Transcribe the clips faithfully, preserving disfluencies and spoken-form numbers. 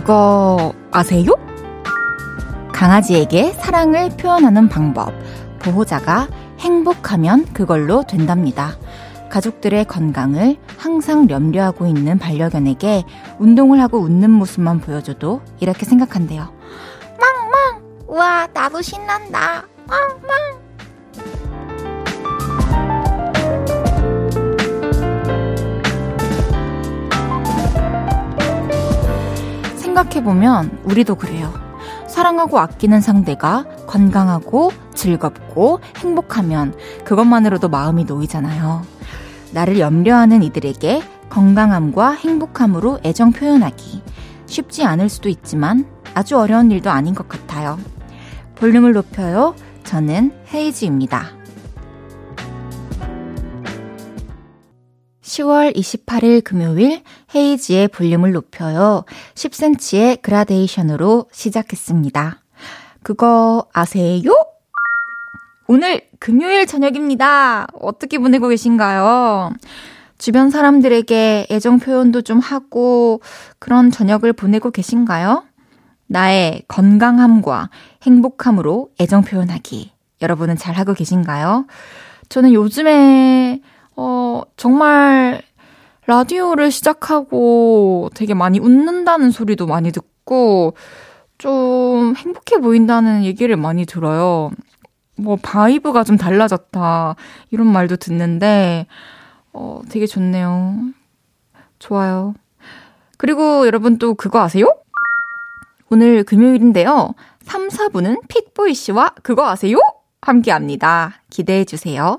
그거 아세요? 강아지에게 사랑을 표현하는 방법. 보호자가 행복하면 그걸로 된답니다. 가족들의 건강을 항상 염려하고 있는 반려견에게 운동을 하고 웃는 모습만 보여줘도 이렇게 생각한대요. 망망! 우와, 나도 신난다. 망망! 생각해보면 우리도 그래요. 사랑하고 아끼는 상대가 건강하고 즐겁고 행복하면 그것만으로도 마음이 놓이잖아요. 나를 염려하는 이들에게 건강함과 행복함으로 애정 표현하기. 쉽지 않을 수도 있지만 아주 어려운 일도 아닌 것 같아요. 볼륨을 높여요. 저는 헤이지입니다. 시월 이십팔일 금요일 헤이지의 볼륨을 높여요. 십 센티미터의 그라데이션으로 시작했습니다. 그거 아세요? 오늘 금요일 저녁입니다. 어떻게 보내고 계신가요? 주변 사람들에게 애정 표현도 좀 하고 그런 저녁을 보내고 계신가요? 나의 건강함과 행복함으로 애정 표현하기. 여러분은 잘 하고 계신가요? 저는 요즘에 어, 정말 라디오를 시작하고 되게 많이 웃는다는 소리도 많이 듣고 좀 행복해 보인다는 얘기를 많이 들어요. 뭐 바이브가 좀 달라졌다 이런 말도 듣는데 어, 되게 좋네요. 좋아요. 그리고 여러분 또 그거 아세요? 오늘 금요일인데요. 삼, 사부는 픽보이 씨와 그거 아세요? 함께합니다. 기대해 주세요.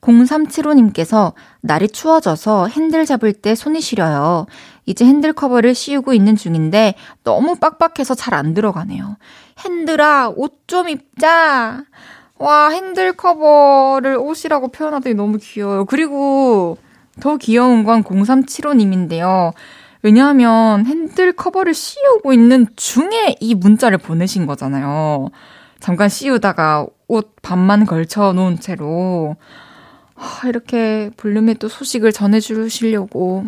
공삼칠오님께서 날이 추워져서 핸들 잡을 때 손이 시려요. 이제 핸들 커버를 씌우고 있는 중인데 너무 빡빡해서 잘 안 들어가네요. 핸들아, 옷 좀 입자. 와, 핸들 커버를 옷이라고 표현하더니 너무 귀여워요. 그리고 더 귀여운 건 공삼칠오님인데요. 왜냐하면 핸들 커버를 씌우고 있는 중에 이 문자를 보내신 거잖아요. 잠깐 씌우다가 옷 반만 걸쳐놓은 채로 이렇게 볼륨에 또 소식을 전해주시려고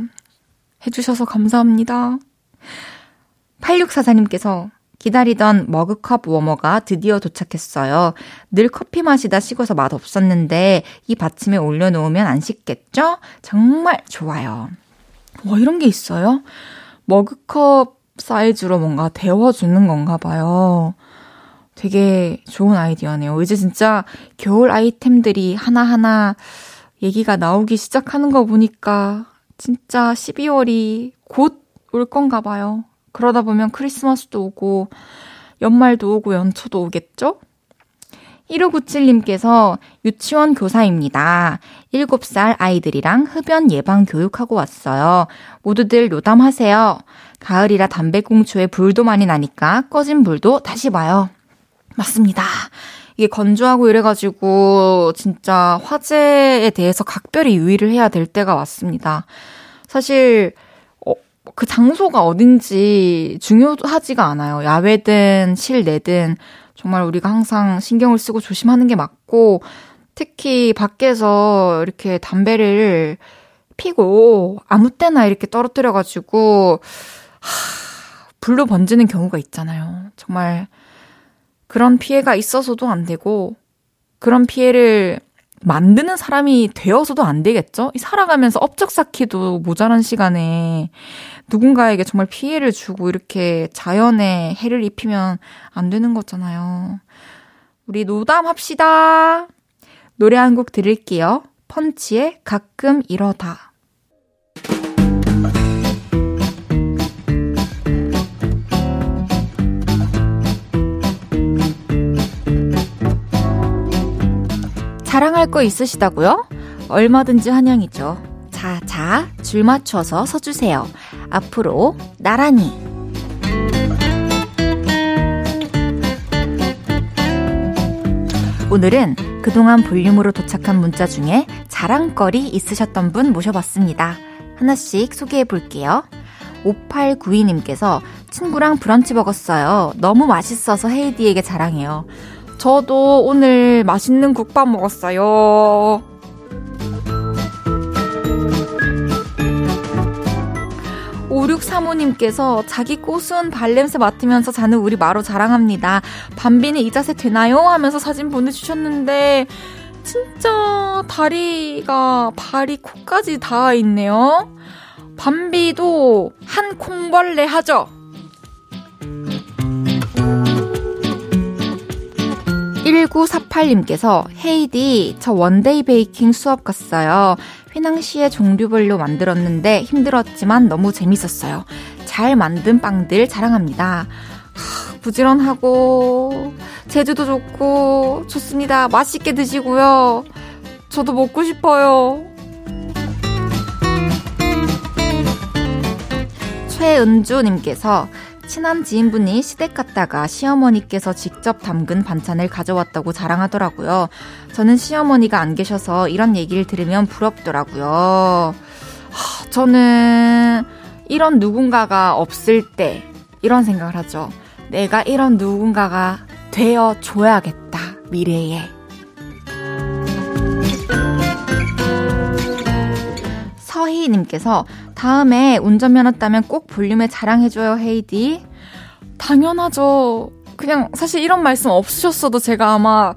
해주셔서 감사합니다. 팔육사사님께서 기다리던 머그컵 워머가 드디어 도착했어요. 늘 커피 마시다 식어서 맛없었는데 이 받침에 올려놓으면 안 식겠죠? 정말 좋아요. 와, 이런 게 있어요? 머그컵 사이즈로 뭔가 데워주는 건가 봐요. 되게 좋은 아이디어네요. 이제 진짜 겨울 아이템들이 하나하나 얘기가 나오기 시작하는 거 보니까 진짜 십이월이 곧 올 건가 봐요. 그러다 보면 크리스마스도 오고 연말도 오고 연초도 오겠죠? 일오구칠님께서 유치원 교사입니다. 일곱 살 아이들이랑 흡연 예방 교육하고 왔어요. 모두들 요담하세요. 가을이라 담배꽁초에 불도 많이 나니까 꺼진 불도 다시 봐요. 맞습니다. 이게 건조하고 이래가지고 진짜 화재에 대해서 각별히 유의를 해야 될 때가 왔습니다. 사실 어, 그 장소가 어딘지 중요하지가 않아요. 야외든 실내든 정말 우리가 항상 신경을 쓰고 조심하는 게 맞고, 특히 밖에서 이렇게 담배를 피고 아무 때나 이렇게 떨어뜨려가지고 하, 불로 번지는 경우가 있잖아요. 정말 그런 피해가 있어서도 안 되고, 그런 피해를 만드는 사람이 되어서도 안 되겠죠? 살아가면서 업적 쌓기도 모자란 시간에 누군가에게 정말 피해를 주고 이렇게 자연에 해를 입히면 안 되는 거잖아요. 우리 노담합시다. 노래 한 곡 들을게요. 펀치의 가끔 이러다. 자랑할 거 있으시다고요? 얼마든지 환영이죠. 자, 자, 줄 맞춰서 서주세요. 앞으로 나란히. 오늘은 그동안 볼륨으로 도착한 문자 중에 자랑거리 있으셨던 분 모셔봤습니다. 하나씩 소개해볼게요. 오팔구이 님께서 친구랑 브런치 먹었어요. 너무 맛있어서 헤이디에게 자랑해요. 저도 오늘 맛있는 국밥 먹었어요. 오육삼오 님께서 자기 고수한 발냄새 맡으면서 자는 우리 마로 자랑합니다. 밤비는 이 자세 되나요? 하면서 사진 보내주셨는데 진짜 다리가 발이 코까지 닿아 있네요. 밤비도 한 콩벌레 하죠? 일구사팔 님께서 헤이디 저 원데이 베이킹 수업 갔어요. 휘낭시에 종류별로 만들었는데 힘들었지만 너무 재밌었어요. 잘 만든 빵들 자랑합니다. 하, 부지런하고 제주도 좋고 좋습니다. 맛있게 드시고요. 저도 먹고 싶어요. 최은주님께서 친한 지인분이 시댁 갔다가 시어머니께서 직접 담근 반찬을 가져왔다고 자랑하더라고요. 저는 시어머니가 안 계셔서 이런 얘기를 들으면 부럽더라고요. 하, 저는 이런 누군가가 없을 때 이런 생각을 하죠. 내가 이런 누군가가 되어줘야겠다, 미래에. 서희님께서 다음에 운전면허 따면 꼭 볼륨에 자랑해줘요, 헤이디. 당연하죠. 그냥 사실 이런 말씀 없으셨어도 제가 아마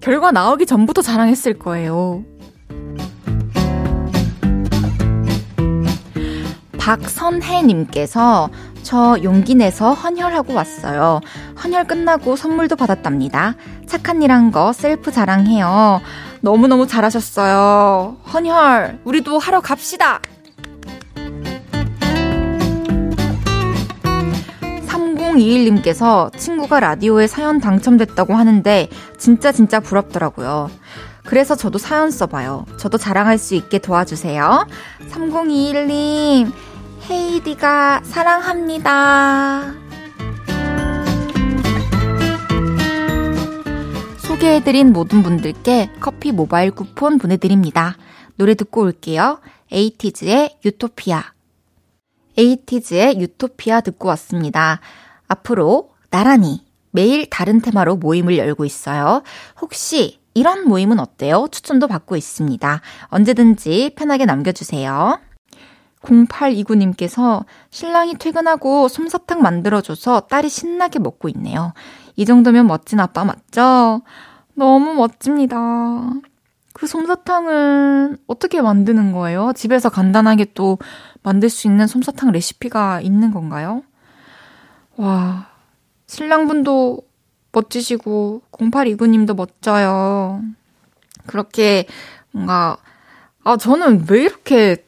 결과 나오기 전부터 자랑했을 거예요. 박선혜님께서 저 용기 내서 헌혈하고 왔어요. 헌혈 끝나고 선물도 받았답니다. 착한 일 한 거 셀프 자랑해요. 너무너무 잘하셨어요. 헌혈 우리도 하러 갑시다. 삼공이일 님께서 친구가 라디오에 사연 당첨됐다고 하는데 진짜 진짜 부럽더라고요. 그래서 저도 사연 써봐요. 저도 자랑할 수 있게 도와주세요. 삼공이일 님, 헤이디가 사랑합니다. 소개해드린 모든 분들께 커피 모바일 쿠폰 보내드립니다. 노래 듣고 올게요. 에이티즈의 유토피아. 에이티즈의 유토피아 듣고 왔습니다. 앞으로 나란히 매일 다른 테마로 모임을 열고 있어요. 혹시 이런 모임은 어때요? 추천도 받고 있습니다. 언제든지 편하게 남겨주세요. 공팔이구 님께서 신랑이 퇴근하고 솜사탕 만들어줘서 딸이 신나게 먹고 있네요. 이 정도면 멋진 아빠 맞죠? 너무 멋집니다. 그 솜사탕은 어떻게 만드는 거예요? 집에서 간단하게 또 만들 수 있는 솜사탕 레시피가 있는 건가요? 와, 신랑분도 멋지시고 공팔이구 님도 멋져요. 그렇게 뭔가 아 저는 왜 이렇게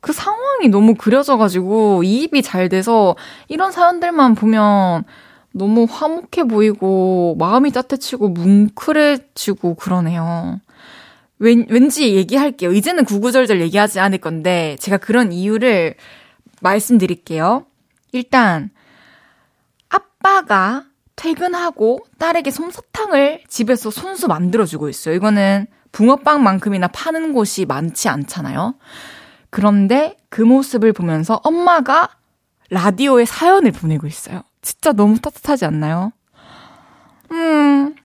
그 상황이 너무 그려져가지고 이입이 잘 돼서 이런 사연들만 보면 너무 화목해 보이고 마음이 따뜻해지고 뭉클해지고 그러네요. 왠, 왠지 얘기할게요. 이제는 구구절절 얘기하지 않을 건데 제가 그런 이유를 말씀드릴게요. 일단 아빠가 퇴근하고 딸에게 솜사탕을 집에서 손수 만들어주고 있어요. 이거는 붕어빵만큼이나 파는 곳이 많지 않잖아요. 그런데 그 모습을 보면서 엄마가 라디오에 사연을 보내고 있어요. 진짜 너무 따뜻하지 않나요? 음...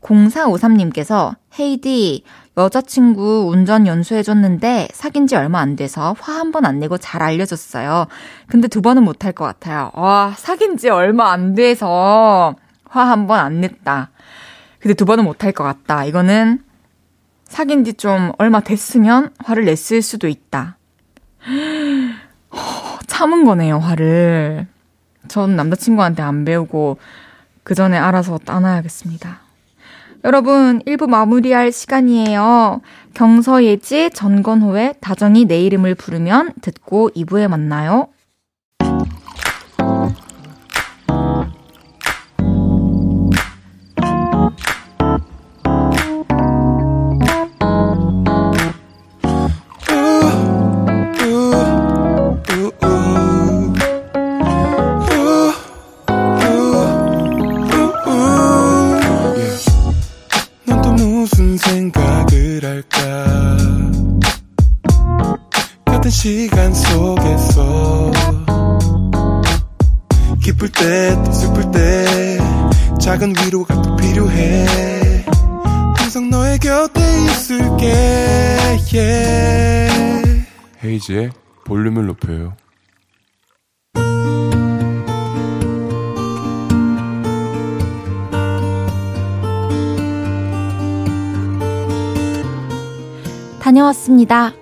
공사오삼 님께서 헤이디 여자친구 운전 연수해줬는데 사귄 지 얼마 안 돼서 화 한 번 안 내고 잘 알려줬어요. 근데 두 번은 못할 것 같아요. 와, 사귄 지 얼마 안 돼서 화 한 번 안 냈다. 근데 두 번은 못할 것 같다. 이거는 사귄 지 좀 얼마 됐으면 화를 냈을 수도 있다. 참은 거네요, 화를. 전 남자친구한테 안 배우고 그 전에 알아서 따놔야겠습니다. 여러분, 일 부 마무리할 시간이에요. 경서예지, 전건호의 다정히 내 이름을 부르면 듣고 이 부에 만나요. 헤이지의 볼륨을 높여요. 다녀왔습니다.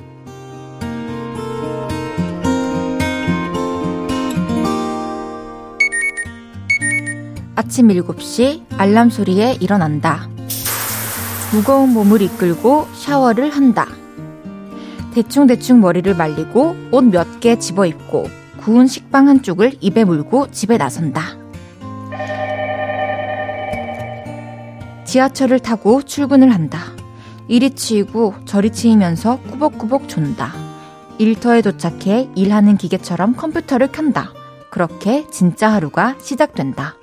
아침 일곱 시 알람 소리에 일어난다. 무거운 몸을 이끌고 샤워를 한다. 대충대충 머리를 말리고 옷 몇 개 집어입고 구운 식빵 한 쪽을 입에 물고 집에 나선다. 지하철을 타고 출근을 한다. 이리 치이고 저리 치이면서 꾸벅꾸벅 존다. 일터에 도착해 일하는 기계처럼 컴퓨터를 켠다. 그렇게 진짜 하루가 시작된다.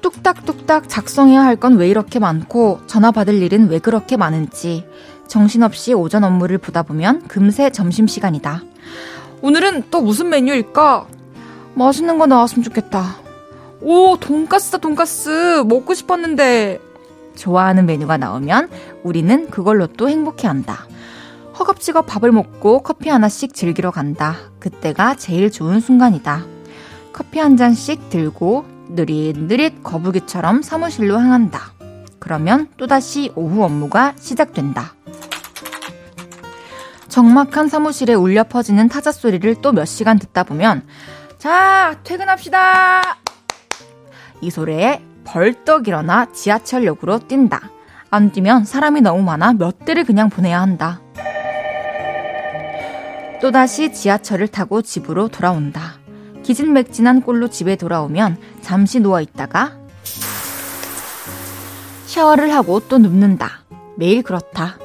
뚝딱뚝딱 작성해야 할 건 왜 이렇게 많고 전화 받을 일은 왜 그렇게 많은지 정신없이 오전 업무를 보다 보면 금세 점심시간이다. 오늘은 또 무슨 메뉴일까? 맛있는 거 나왔으면 좋겠다. 오, 돈가스다, 돈가스. 먹고 싶었는데. 좋아하는 메뉴가 나오면 우리는 그걸로 또 행복해한다. 허겁지겁 밥을 먹고 커피 하나씩 즐기러 간다. 그때가 제일 좋은 순간이다. 커피 한 잔씩 들고 느릿느릿 거북이처럼 사무실로 향한다. 그러면 또다시 오후 업무가 시작된다. 적막한 사무실에 울려 퍼지는 타자 소리를 또 몇 시간 듣다 보면 자, 퇴근합시다! 이 소리에 벌떡 일어나 지하철역으로 뛴다. 안 뛰면 사람이 너무 많아 몇 대를 그냥 보내야 한다. 또다시 지하철을 타고 집으로 돌아온다. 기진맥진한 꼴로 집에 돌아오면 잠시 누워있다가 샤워를 하고 또 눕는다. 매일 그렇다.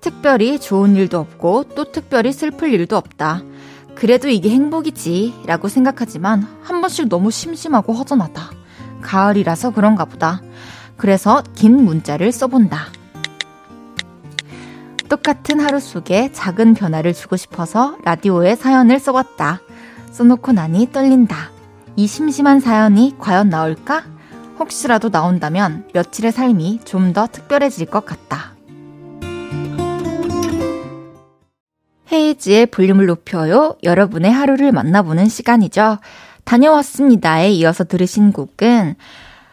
특별히 좋은 일도 없고 또 특별히 슬플 일도 없다. 그래도 이게 행복이지 라고 생각하지만 한 번씩 너무 심심하고 허전하다. 가을이라서 그런가 보다. 그래서 긴 문자를 써본다. 똑같은 하루 속에 작은 변화를 주고 싶어서 라디오에 사연을 써왔다. 써놓고 나니 떨린다. 이 심심한 사연이 과연 나올까? 혹시라도 나온다면 며칠의 삶이 좀 더 특별해질 것 같다. 헤이지의 볼륨을 높여요. 여러분의 하루를 만나보는 시간이죠. 다녀왔습니다에 이어서 들으신 곡은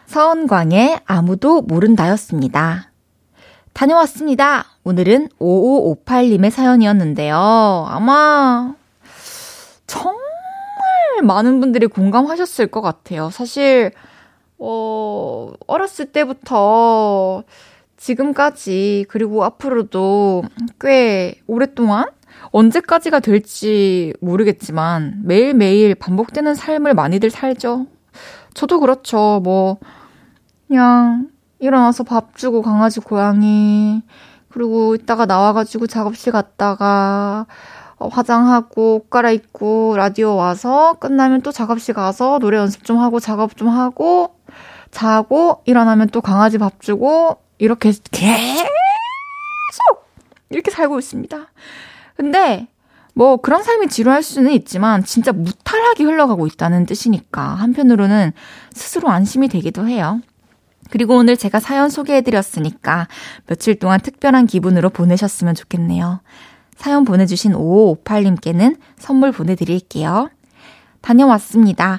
서은광의 아무도 모른다였습니다. 다녀왔습니다. 오늘은 오오오팔 님의 사연이었는데요. 아마 정말 많은 분들이 공감하셨을 것 같아요. 사실 어, 어렸을 때부터 지금까지 그리고 앞으로도 꽤 오랫동안 언제까지가 될지 모르겠지만 매일매일 반복되는 삶을 많이들 살죠. 저도 그렇죠. 뭐 그냥 일어나서 밥 주고 강아지 고양이 그리고 이따가 나와가지고 작업실 갔다가 화장하고 옷 갈아입고 라디오 와서 끝나면 또 작업실 가서 노래 연습 좀 하고 작업 좀 하고 자고 일어나면 또 강아지 밥 주고 이렇게 계속 이렇게 살고 있습니다. 근데 뭐 그런 삶이 지루할 수는 있지만 진짜 무탈하게 흘러가고 있다는 뜻이니까 한편으로는 스스로 안심이 되기도 해요. 그리고 오늘 제가 사연 소개해드렸으니까 며칠 동안 특별한 기분으로 보내셨으면 좋겠네요. 사연 보내주신 오오오팔 님께는 선물 보내드릴게요. 다녀왔습니다.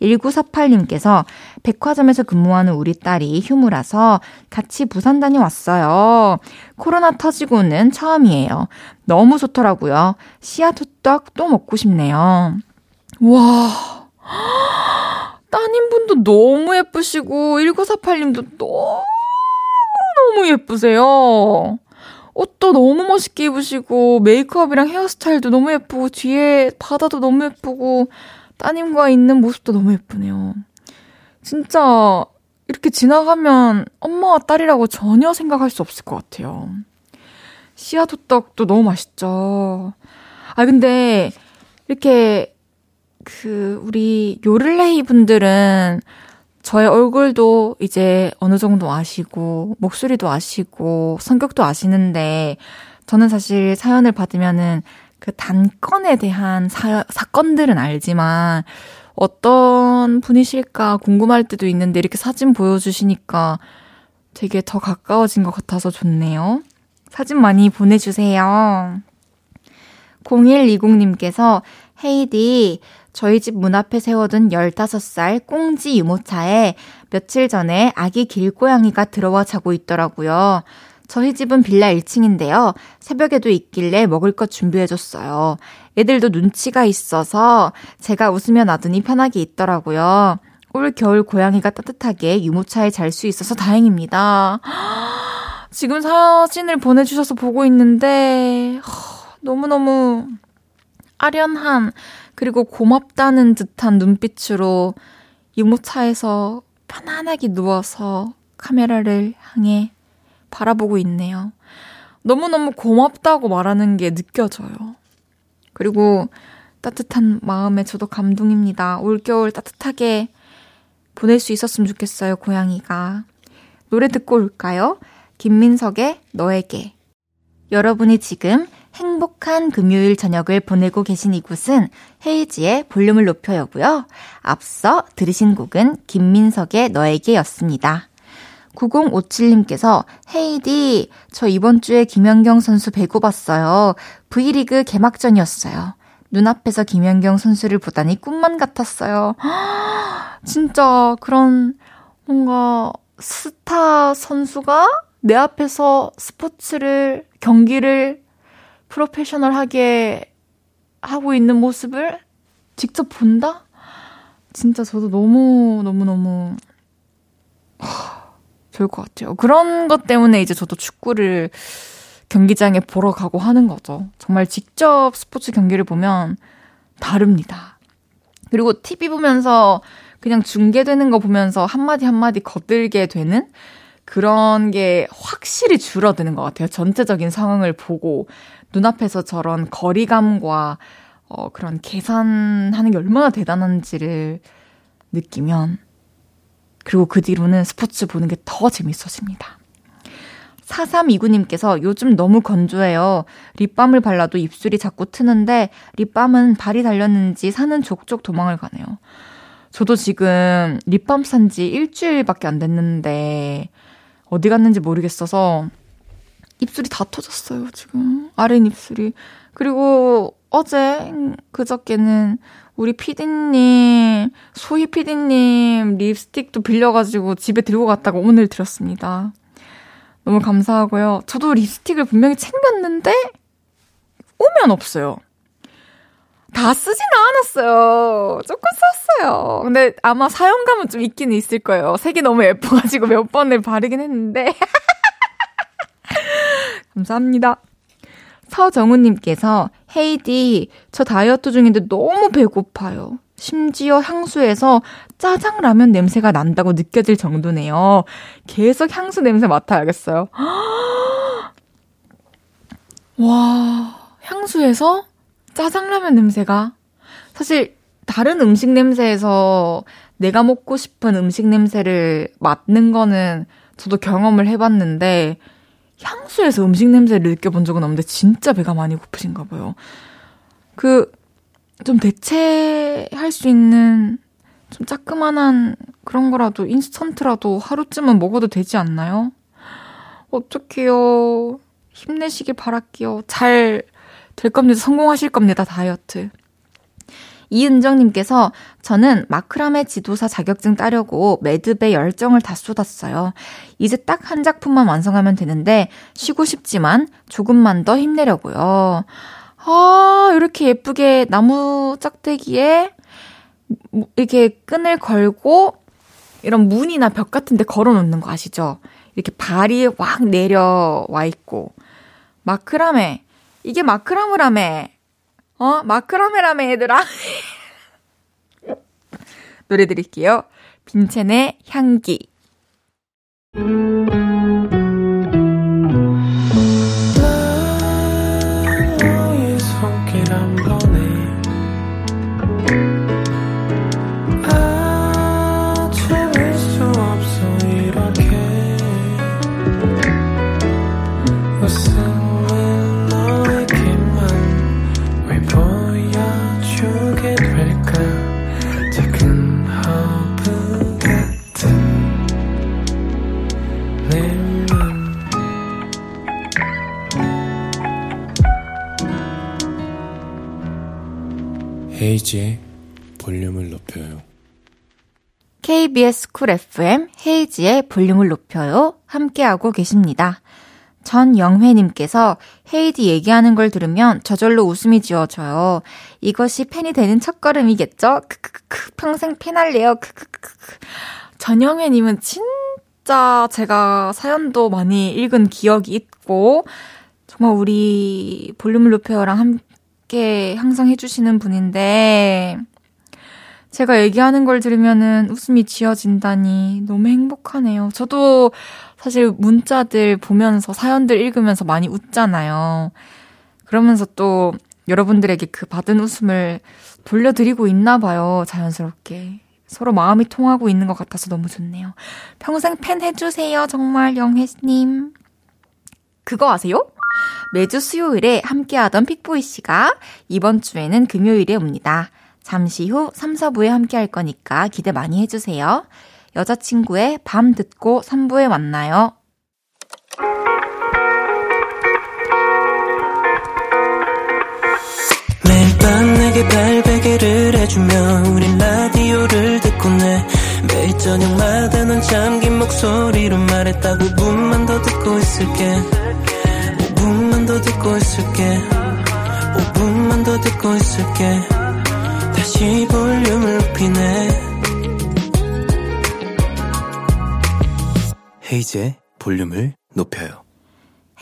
일구사팔님께서 백화점에서 근무하는 우리 딸이 휴무라서 같이 부산 다녀왔어요. 코로나 터지고는 처음이에요. 너무 좋더라고요. 씨앗 호떡 또 먹고 싶네요. 와, 따님분도 너무 예쁘시고 일구사팔님도 너무너무 예쁘세요. 옷도 너무 멋있게 입으시고 메이크업이랑 헤어스타일도 너무 예쁘고 뒤에 바다도 너무 예쁘고 따님과 있는 모습도 너무 예쁘네요. 진짜 이렇게 지나가면 엄마와 딸이라고 전혀 생각할 수 없을 것 같아요. 씨앗 호떡도 너무 맛있죠. 아 근데 이렇게 그 우리 요를레이 분들은 저의 얼굴도 이제 어느 정도 아시고 목소리도 아시고 성격도 아시는데 저는 사실 사연을 받으면은 그 단건에 대한 사, 사건들은 알지만 어떤 분이실까 궁금할 때도 있는데 이렇게 사진 보여주시니까 되게 더 가까워진 것 같아서 좋네요. 사진 많이 보내주세요. 공일이공님께서 헤이디, 저희 집 문 앞에 세워둔 열다섯 살 꽁지 유모차에 며칠 전에 아기 길고양이가 들어와 자고 있더라고요. 저희 집은 빌라 일 층인데요. 새벽에도 있길래 먹을 것 준비해줬어요. 애들도 눈치가 있어서 제가 웃으며 놔두니 편하게 있더라고요. 올 겨울 고양이가 따뜻하게 유모차에 잘 수 있어서 다행입니다. 지금 사진을 보내주셔서 보고 있는데 너무너무 아련한 그리고 고맙다는 듯한 눈빛으로 유모차에서 편안하게 누워서 카메라를 향해 바라보고 있네요. 너무너무 고맙다고 말하는 게 느껴져요. 그리고 따뜻한 마음에 저도 감동입니다. 올겨울 따뜻하게 보낼 수 있었으면 좋겠어요, 고양이가. 노래 듣고 올까요? 김민석의 너에게. 여러분이 지금 행복한 금요일 저녁을 보내고 계신 이곳은 헤이지의 볼륨을 높여요고요. 앞서 들으신 곡은 김민석의 너에게였습니다. 구공오칠님께서 헤이디, 저 이번 주에 김연경 선수 배구 봤어요. V리그 개막전이었어요. 눈앞에서 김연경 선수를 보다니 꿈만 같았어요. 진짜 그런 뭔가 스타 선수가 내 앞에서 스포츠를, 경기를 프로페셔널하게 하고 있는 모습을 직접 본다? 진짜 저도 너무 너무 너무... 좋을 것 같아요. 그런 것 때문에 이제 저도 축구를 경기장에 보러 가고 하는 거죠. 정말 직접 스포츠 경기를 보면 다릅니다. 그리고 티비 보면서 그냥 중계되는 거 보면서 한마디 한마디 거들게 되는 그런 게 확실히 줄어드는 것 같아요. 전체적인 상황을 보고 눈앞에서 저런 거리감과 어, 그런 계산하는 게 얼마나 대단한지를 느끼면 그리고 그 뒤로는 스포츠 보는 게 더 재밌어집니다. 사삼이구님께서 요즘 너무 건조해요. 립밤을 발라도 입술이 자꾸 트는데 립밤은 발이 달렸는지 산은 족족 도망을 가네요. 저도 지금 립밤 산 지 일주일밖에 안 됐는데 어디 갔는지 모르겠어서 입술이 다 터졌어요, 지금. 아랫 입술이. 그리고 어제 그저께는 우리 피디님, 소희 피디님 립스틱도 빌려가지고 집에 들고 갔다가 오늘 드렸습니다. 너무 감사하고요. 저도 립스틱을 분명히 챙겼는데 오면 없어요. 다 쓰지는 않았어요. 조금 썼어요. 근데 아마 사용감은 좀 있긴 있을 거예요. 색이 너무 예뻐가지고 몇 번을 바르긴 했는데 감사합니다. 서정우님께서 헤이디, 저 다이어트 중인데 너무 배고파요. 심지어 향수에서 짜장라면 냄새가 난다고 느껴질 정도네요. 계속 향수 냄새 맡아야겠어요. 와, 향수에서 짜장라면 냄새가 사실 다른 음식 냄새에서 내가 먹고 싶은 음식 냄새를 맡는 거는 저도 경험을 해봤는데 향수에서 음식 냄새를 느껴본 적은 없는데 진짜 배가 많이 고프신가 봐요. 그 좀 대체할 수 있는 좀 짜그만한 그런 거라도 인스턴트라도 하루쯤은 먹어도 되지 않나요? 어떡해요. 힘내시길 바랄게요. 잘 될 겁니다. 성공하실 겁니다. 다이어트. 이은정님께서 저는 마크라메 지도사 자격증 따려고 매듭에 열정을 다 쏟았어요. 이제 딱 한 작품만 완성하면 되는데 쉬고 싶지만 조금만 더 힘내려고요. 아, 이렇게 예쁘게 나무 짝대기에 이렇게 끈을 걸고 이런 문이나 벽 같은 데 걸어놓는 거 아시죠? 이렇게 발이 확 내려와 있고. 마크라메. 이게 마크라무라메. 어? 마크라메라메 얘들아. 노래 드릴게요. 빈첸의 향기. 헤이지의 볼륨을 높여요. 케이비에스 쿨 에프엠 헤이지의 볼륨을 높여요. 함께하고 계십니다. 전영회님께서 헤이디 얘기하는 걸 들으면 저절로 웃음이 지어져요. 이것이 팬이 되는 첫걸음이겠죠? 크크크크 평생 팬 할래요. 크크크크. 전영회님은 진짜 제가 사연도 많이 읽은 기억이 있고 정말 우리 볼륨을 높여요랑 함께 항상 해주시는 분인데 제가 얘기하는 걸 들으면 웃음이 지어진다니 너무 행복하네요. 저도 사실 문자들 보면서 사연들 읽으면서 많이 웃잖아요. 그러면서 또 여러분들에게 그 받은 웃음을 돌려드리고 있나 봐요. 자연스럽게 서로 마음이 통하고 있는 것 같아서 너무 좋네요. 평생 팬 해주세요. 정말 영혜님. 그거 아세요? 매주 수요일에 함께하던 픽보이 씨가 이번 주에는 금요일에 옵니다. 잠시 후 삼, 사 부에 함께할 거니까 기대 많이 해주세요. 여자친구의 밤 듣고 삼 부에 만나요. 매일 밤 내게 발베개를 해주며 우린 라디오를 듣고 내 매일 저녁마다 넌 잠긴 목소리로 말했다. 오 분만 더 듣고 있을게. 오 분만 더 듣고 있을게. 오 분만 더 듣고 있을게. 다시 볼륨을 높이네. 헤이지의 볼륨을 높여요.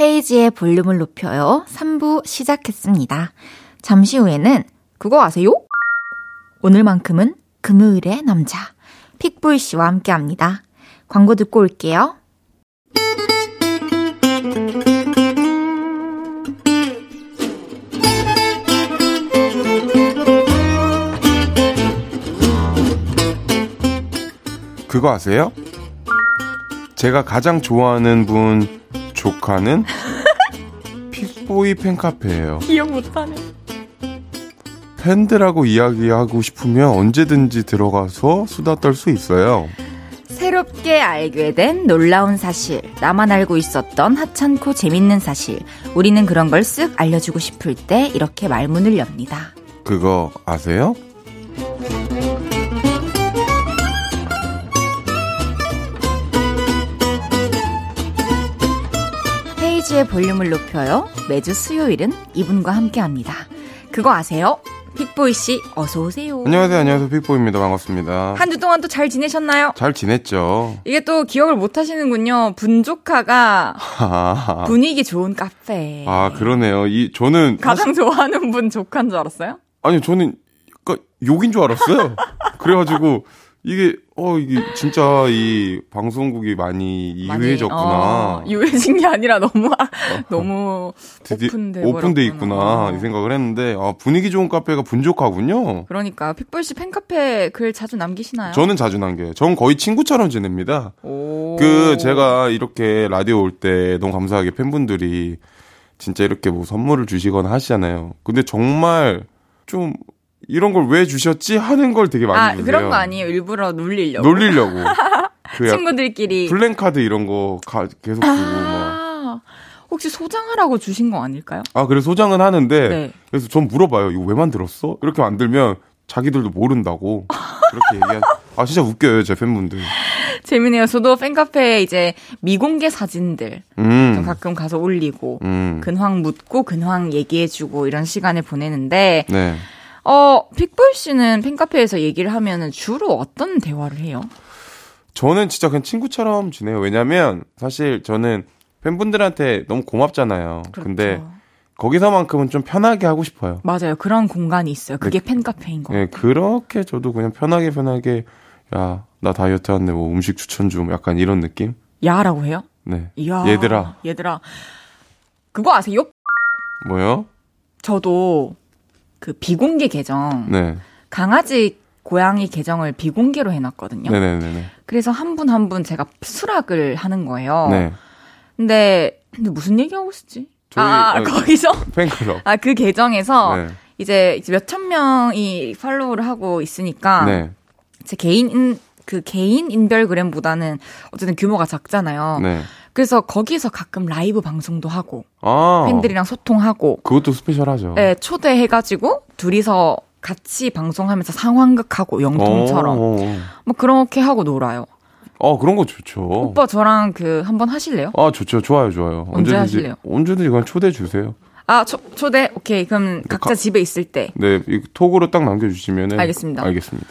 헤이지의 볼륨을 높여요. 삼 부 시작했습니다. 잠시 후에는 그거 아세요? 오늘만큼은 금요일의 남자 픽보이 씨와 함께합니다. 광고 듣고 올게요. 그거 아세요? 제가 가장 좋아하는 분 조카는 픽보이 팬카페예요. 기억 못하네. 팬들하고 이야기하고 싶으면 언제든지 들어가서 수다 떨 수 있어요. 새롭게 알게 된 놀라운 사실, 나만 알고 있었던 하찮고 재밌는 사실, 우리는 그런 걸 쓱 알려주고 싶을 때 이렇게 말문을 엽니다. 그거 아세요? 헤이지의 볼륨을 높여요. 매주 수요일은 이분과 함께합니다. 그거 아세요? 픽보이 씨 어서 오세요. 안녕하세요. 안녕하세요. 픽보이입니다. 반갑습니다. 한 주 동안 또 잘 지내셨나요? 잘 지냈죠. 이게 또 기억을 못 하시는군요. 분조카가 분위기 좋은 카페. 아 그러네요. 이 저는 가장 사실... 좋아하는 분 조카인 줄 알았어요? 아니 저는 그러니까 욕인 줄 알았어요. 그래가지고 이게 어 이게 진짜 이 방송국이 많이 이외해졌구나. 어, 이외해진 게 아니라 너무 너무 오픈돼 오픈돼 있구나 이 생각을 했는데 아, 분위기 좋은 카페가 분족하군요. 그러니까 픽보이 씨 팬카페 글 자주 남기시나요? 저는 자주 남겨요. 전 거의 친구처럼 지냅니다. 오. 그 제가 이렇게 라디오 올 때 너무 감사하게 팬분들이 진짜 이렇게 뭐 선물을 주시거나 하시잖아요. 근데 정말 좀 이런 걸 왜 주셨지? 하는 걸 되게 많이 아, 주세요. 그런 거 아니에요. 일부러 놀리려고. 놀리려고. 그 친구들끼리. 블랭카드 이런 거 가, 계속 주고. 아~ 막. 혹시 소장하라고 주신 거 아닐까요? 아, 그래서 소장은 하는데. 네. 그래서 전 물어봐요. 이거 왜 만들었어? 이렇게 만들면 자기들도 모른다고. 그렇게 얘기하 아, 진짜 웃겨요. 제 팬분들. 재미네요. 저도 팬카페에 이제 미공개 사진들 음. 좀 가끔 가서 올리고. 음. 근황 묻고 근황 얘기해주고 이런 시간을 보내는데. 네. 어, 픽보이 씨는 팬카페에서 얘기를 하면은 주로 어떤 대화를 해요? 저는 진짜 그냥 친구처럼 지내요. 왜냐면 사실 저는 팬분들한테 너무 고맙잖아요. 그렇죠. 근데 거기서만큼은 좀 편하게 하고 싶어요. 맞아요. 그런 공간이 있어요. 그게 네, 팬카페인 거. 네, 그렇게 저도 그냥 편하게 편하게 야, 나 다이어트 하는데 뭐 음식 추천 좀 약간 이런 느낌? 야라고 해요? 네. 야. 얘들아. 얘들아. 그거 아세요? 뭐요? 저도 그 비공개 계정, 네. 강아지, 고양이 계정을 비공개로 해놨거든요. 네네네네. 그래서 한 분 한 분 제가 수락을 하는 거예요. 네. 근데, 근데 무슨 얘기하고 있었지? 저희, 아, 아, 거기서? 팬클럽. 아, 그 계정에서 네. 이제 몇천 명이 팔로우를 하고 있으니까 네. 제 개인, 그 개인 인별그램보다는 어쨌든 규모가 작잖아요. 네. 그래서 거기서 가끔 라이브 방송도 하고 아~ 팬들이랑 소통하고 그것도 스페셜하죠. 네, 초대해가지고 둘이서 같이 방송하면서 상황극하고 영통처럼 뭐 그렇게 하고 놀아요. 어, 아, 그런 거 좋죠. 오빠 저랑 그 한번 하실래요? 아, 좋죠. 좋아요, 좋아요. 언제 언제든지, 하실래요? 언제든지 그냥 초대해 주세요. 아, 초, 초대? 오케이. 그럼 각자 가, 집에 있을 때. 네, 톡으로 딱 남겨주시면은. 알겠습니다. 알겠습니다.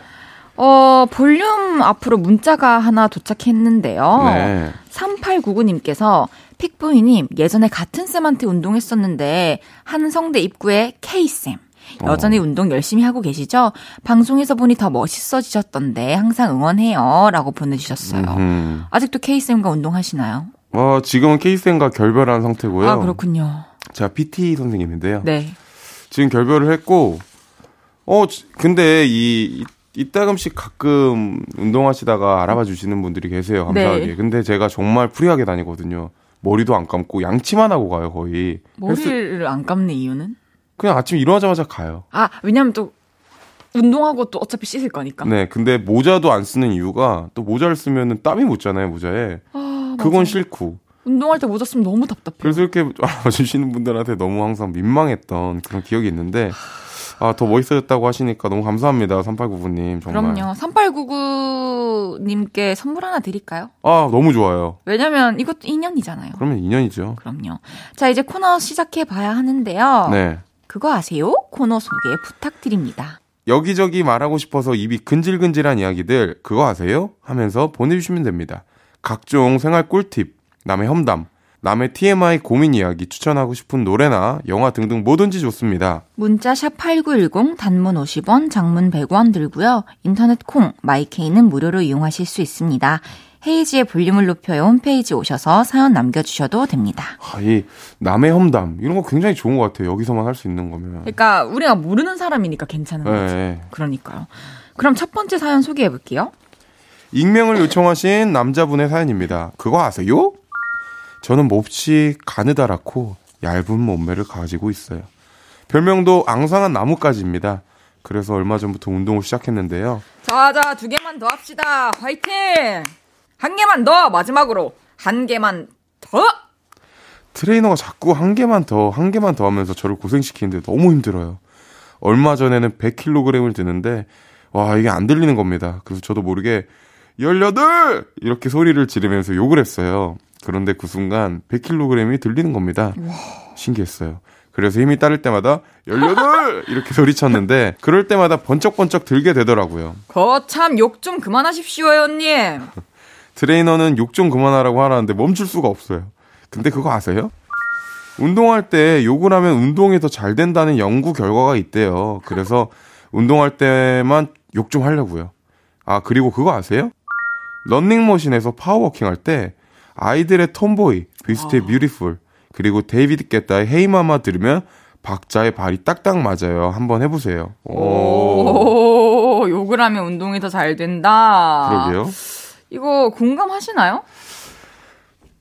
어, 볼륨 앞으로 문자가 하나 도착했는데요. 네. 삼팔구구 님께서 픽보이님 예전에 같은 쌤한테 운동했었는데 한성대 입구의 K쌤 여전히 어. 운동 열심히 하고 계시죠? 방송에서 보니 더 멋있어지셨던데 항상 응원해요 라고 보내주셨어요. 음흠. 아직도 K쌤과 운동하시나요? 어, 지금은 K쌤과 결별한 상태고요. 아, 그렇군요. 제가 피티 선생님인데요. 네. 지금 결별을 했고 어 근데 이 이따금씩 가끔 운동하시다가 알아봐 주시는 분들이 계세요. 감사하게. 네. 근데 제가 정말 프리하게 다니거든요. 머리도 안 감고 양치만 하고 가요, 거의. 머리를 헬스... 안 감는 이유는? 그냥 아침에 일어나자마자 가요. 아, 왜냐면 또 운동하고 또 어차피 씻을 거니까. 네, 근데 모자도 안 쓰는 이유가 또 모자를 쓰면 땀이 묻잖아요, 모자에. 아, 그건 맞아요. 싫고. 운동할 때 모자 쓰면 너무 답답해요. 그래서 이렇게 알아봐 주시는 분들한테 너무 항상 민망했던 그런 기억이 있는데 아, 더 멋있어졌다고 하시니까 너무 감사합니다. 삼팔구구 님 정말. 그럼요. 삼팔구구 님께 선물 하나 드릴까요? 아, 너무 좋아요. 왜냐면 이것도 인연이잖아요. 그러면 인연이죠. 그럼요. 자, 이제 코너 시작해봐야 하는데요. 네. 그거 아세요? 코너 소개 부탁드립니다. 여기저기 말하고 싶어서 입이 근질근질한 이야기들 그거 아세요? 하면서 보내주시면 됩니다. 각종 생활 꿀팁, 남의 험담, 남의 티엠아이 고민 이야기, 추천하고 싶은 노래나 영화 등등 뭐든지 좋습니다. 문자 샵 팔구일공, 단문 오십 원, 장문 백 원 들고요. 인터넷 콩, 마이케이는 무료로 이용하실 수 있습니다. 헤이지의 볼륨을 높여요 홈페이지 오셔서 사연 남겨주셔도 됩니다. 아, 이 남의 험담 이런 거 굉장히 좋은 것 같아요. 여기서만 할 수 있는 거면. 그러니까 우리가 모르는 사람이니까 괜찮은 네. 거지. 그러니까요. 그럼 첫 번째 사연 소개해볼게요. 익명을 요청하신 남자분의 사연입니다. 그거 아세요? 저는 몹시 가느다랗고 얇은 몸매를 가지고 있어요. 별명도 앙상한 나뭇가지입니다. 그래서 얼마 전부터 운동을 시작했는데요. 자, 자, 두 개만 더 합시다. 화이팅! 한 개만 더! 마지막으로 한 개만 더! 트레이너가 자꾸 한 개만 더, 한 개만 더 하면서 저를 고생시키는데 너무 힘들어요. 얼마 전에는 백 킬로그램을 드는데 와, 이게 안 들리는 겁니다. 그래서 저도 모르게 열여덟! 이렇게 소리를 지르면서 욕을 했어요. 그런데 그 순간 백 킬로그램이 들리는 겁니다. 와. 신기했어요. 그래서 힘이 따를 때마다 열여덟 이렇게 소리쳤는데 그럴 때마다 번쩍번쩍 들게 되더라고요. 거참 욕 좀 그만하십시오, 회원님. 트레이너는 욕 좀 그만하라고 하라는데 멈출 수가 없어요. 근데 그거 아세요? 운동할 때 욕을 하면 운동이 더 잘 된다는 연구 결과가 있대요. 그래서 운동할 때만 욕 좀 하려고요. 아, 그리고 그거 아세요? 런닝머신에서 파워워킹 할 때 아이들의 톰보이, 비스트의 뷰티풀, 그리고 데이비드 게타의 헤이마마 들으면 박자의 발이 딱딱 맞아요. 한번 해보세요. 오, 오 욕을 하면 운동이 더 잘 된다. 그러게요. 이거 공감하시나요?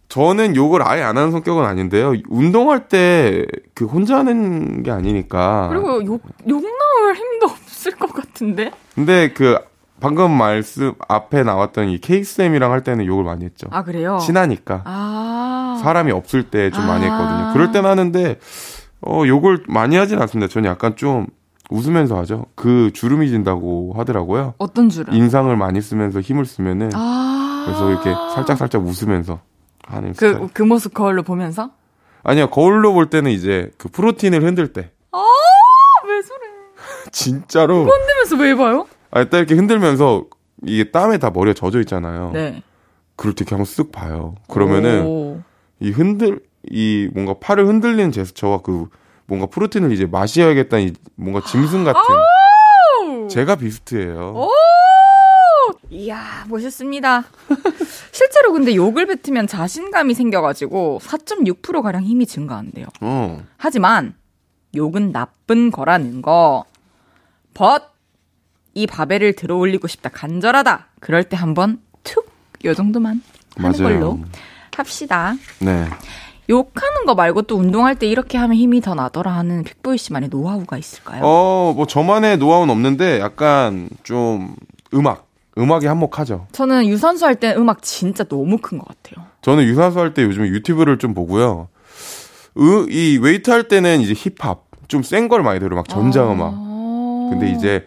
저는 욕을 아예 안 하는 성격은 아닌데요. 운동할 때 그 혼자 하는 게 아니니까. 그리고 욕, 욕 나올 힘도 없을 것 같은데. 근데 그 방금 말씀 앞에 나왔던 이 케이쌤이랑 할 때는 욕을 많이 했죠. 아, 그래요? 친하니까. 아. 사람이 없을 때 좀 아. 많이 했거든요. 그럴 땐 하는데 어, 욕을 많이 하진 않습니다. 저는 약간 좀 웃으면서 하죠. 그 주름이 진다고 하더라고요. 어떤 주름? 인상을 많이 쓰면서 힘을 쓰면은. 아. 그래서 이렇게 살짝 살짝 웃으면서 하는. 그, 스타일. 그 모습 거울로 보면서? 아니요, 거울로 볼 때는 이제 그 프로틴을 흔들 때. 아, 왜 소리? 진짜로. 흔들면서 왜 봐요? 아, 딱 이렇게 흔들면서 이게 땀에 다 머리가 젖어 있잖아요. 네. 그럴 때 이렇게 한번 쓱 봐요. 그러면은 오. 이 흔들 이 뭔가 팔을 흔들리는 제스처와 그 뭔가 프로틴을 이제 마셔야겠다는 이 뭔가 짐승 같은 오! 제가 비슷해요. 오! 이야, 멋있습니다. 실제로 근데 욕을 뱉으면 자신감이 생겨가지고 사 점 육 퍼센트가량 힘이 증가한대요. 어. 하지만 욕은 나쁜 거라는 거. 벗! 이 바벨을 들어올리고 싶다. 간절하다. 그럴 때 한번 툭! 요 정도만 하는 맞아요. 걸로 합시다. 네. 욕하는 거 말고 또 운동할 때 이렇게 하면 힘이 더 나더라 하는 픽보이 씨만의 노하우가 있을까요? 어, 뭐 저만의 노하우는 없는데 약간 좀 음악. 음악에 한몫하죠. 저는 유산소 할 때 음악 진짜 너무 큰 것 같아요. 저는 유산소 할 때 요즘에 유튜브를 좀 보고요. 으, 이 웨이트 할 때는 이제 힙합. 좀 센 걸 많이 들어요. 막 전자음악. 아~ 근데 이제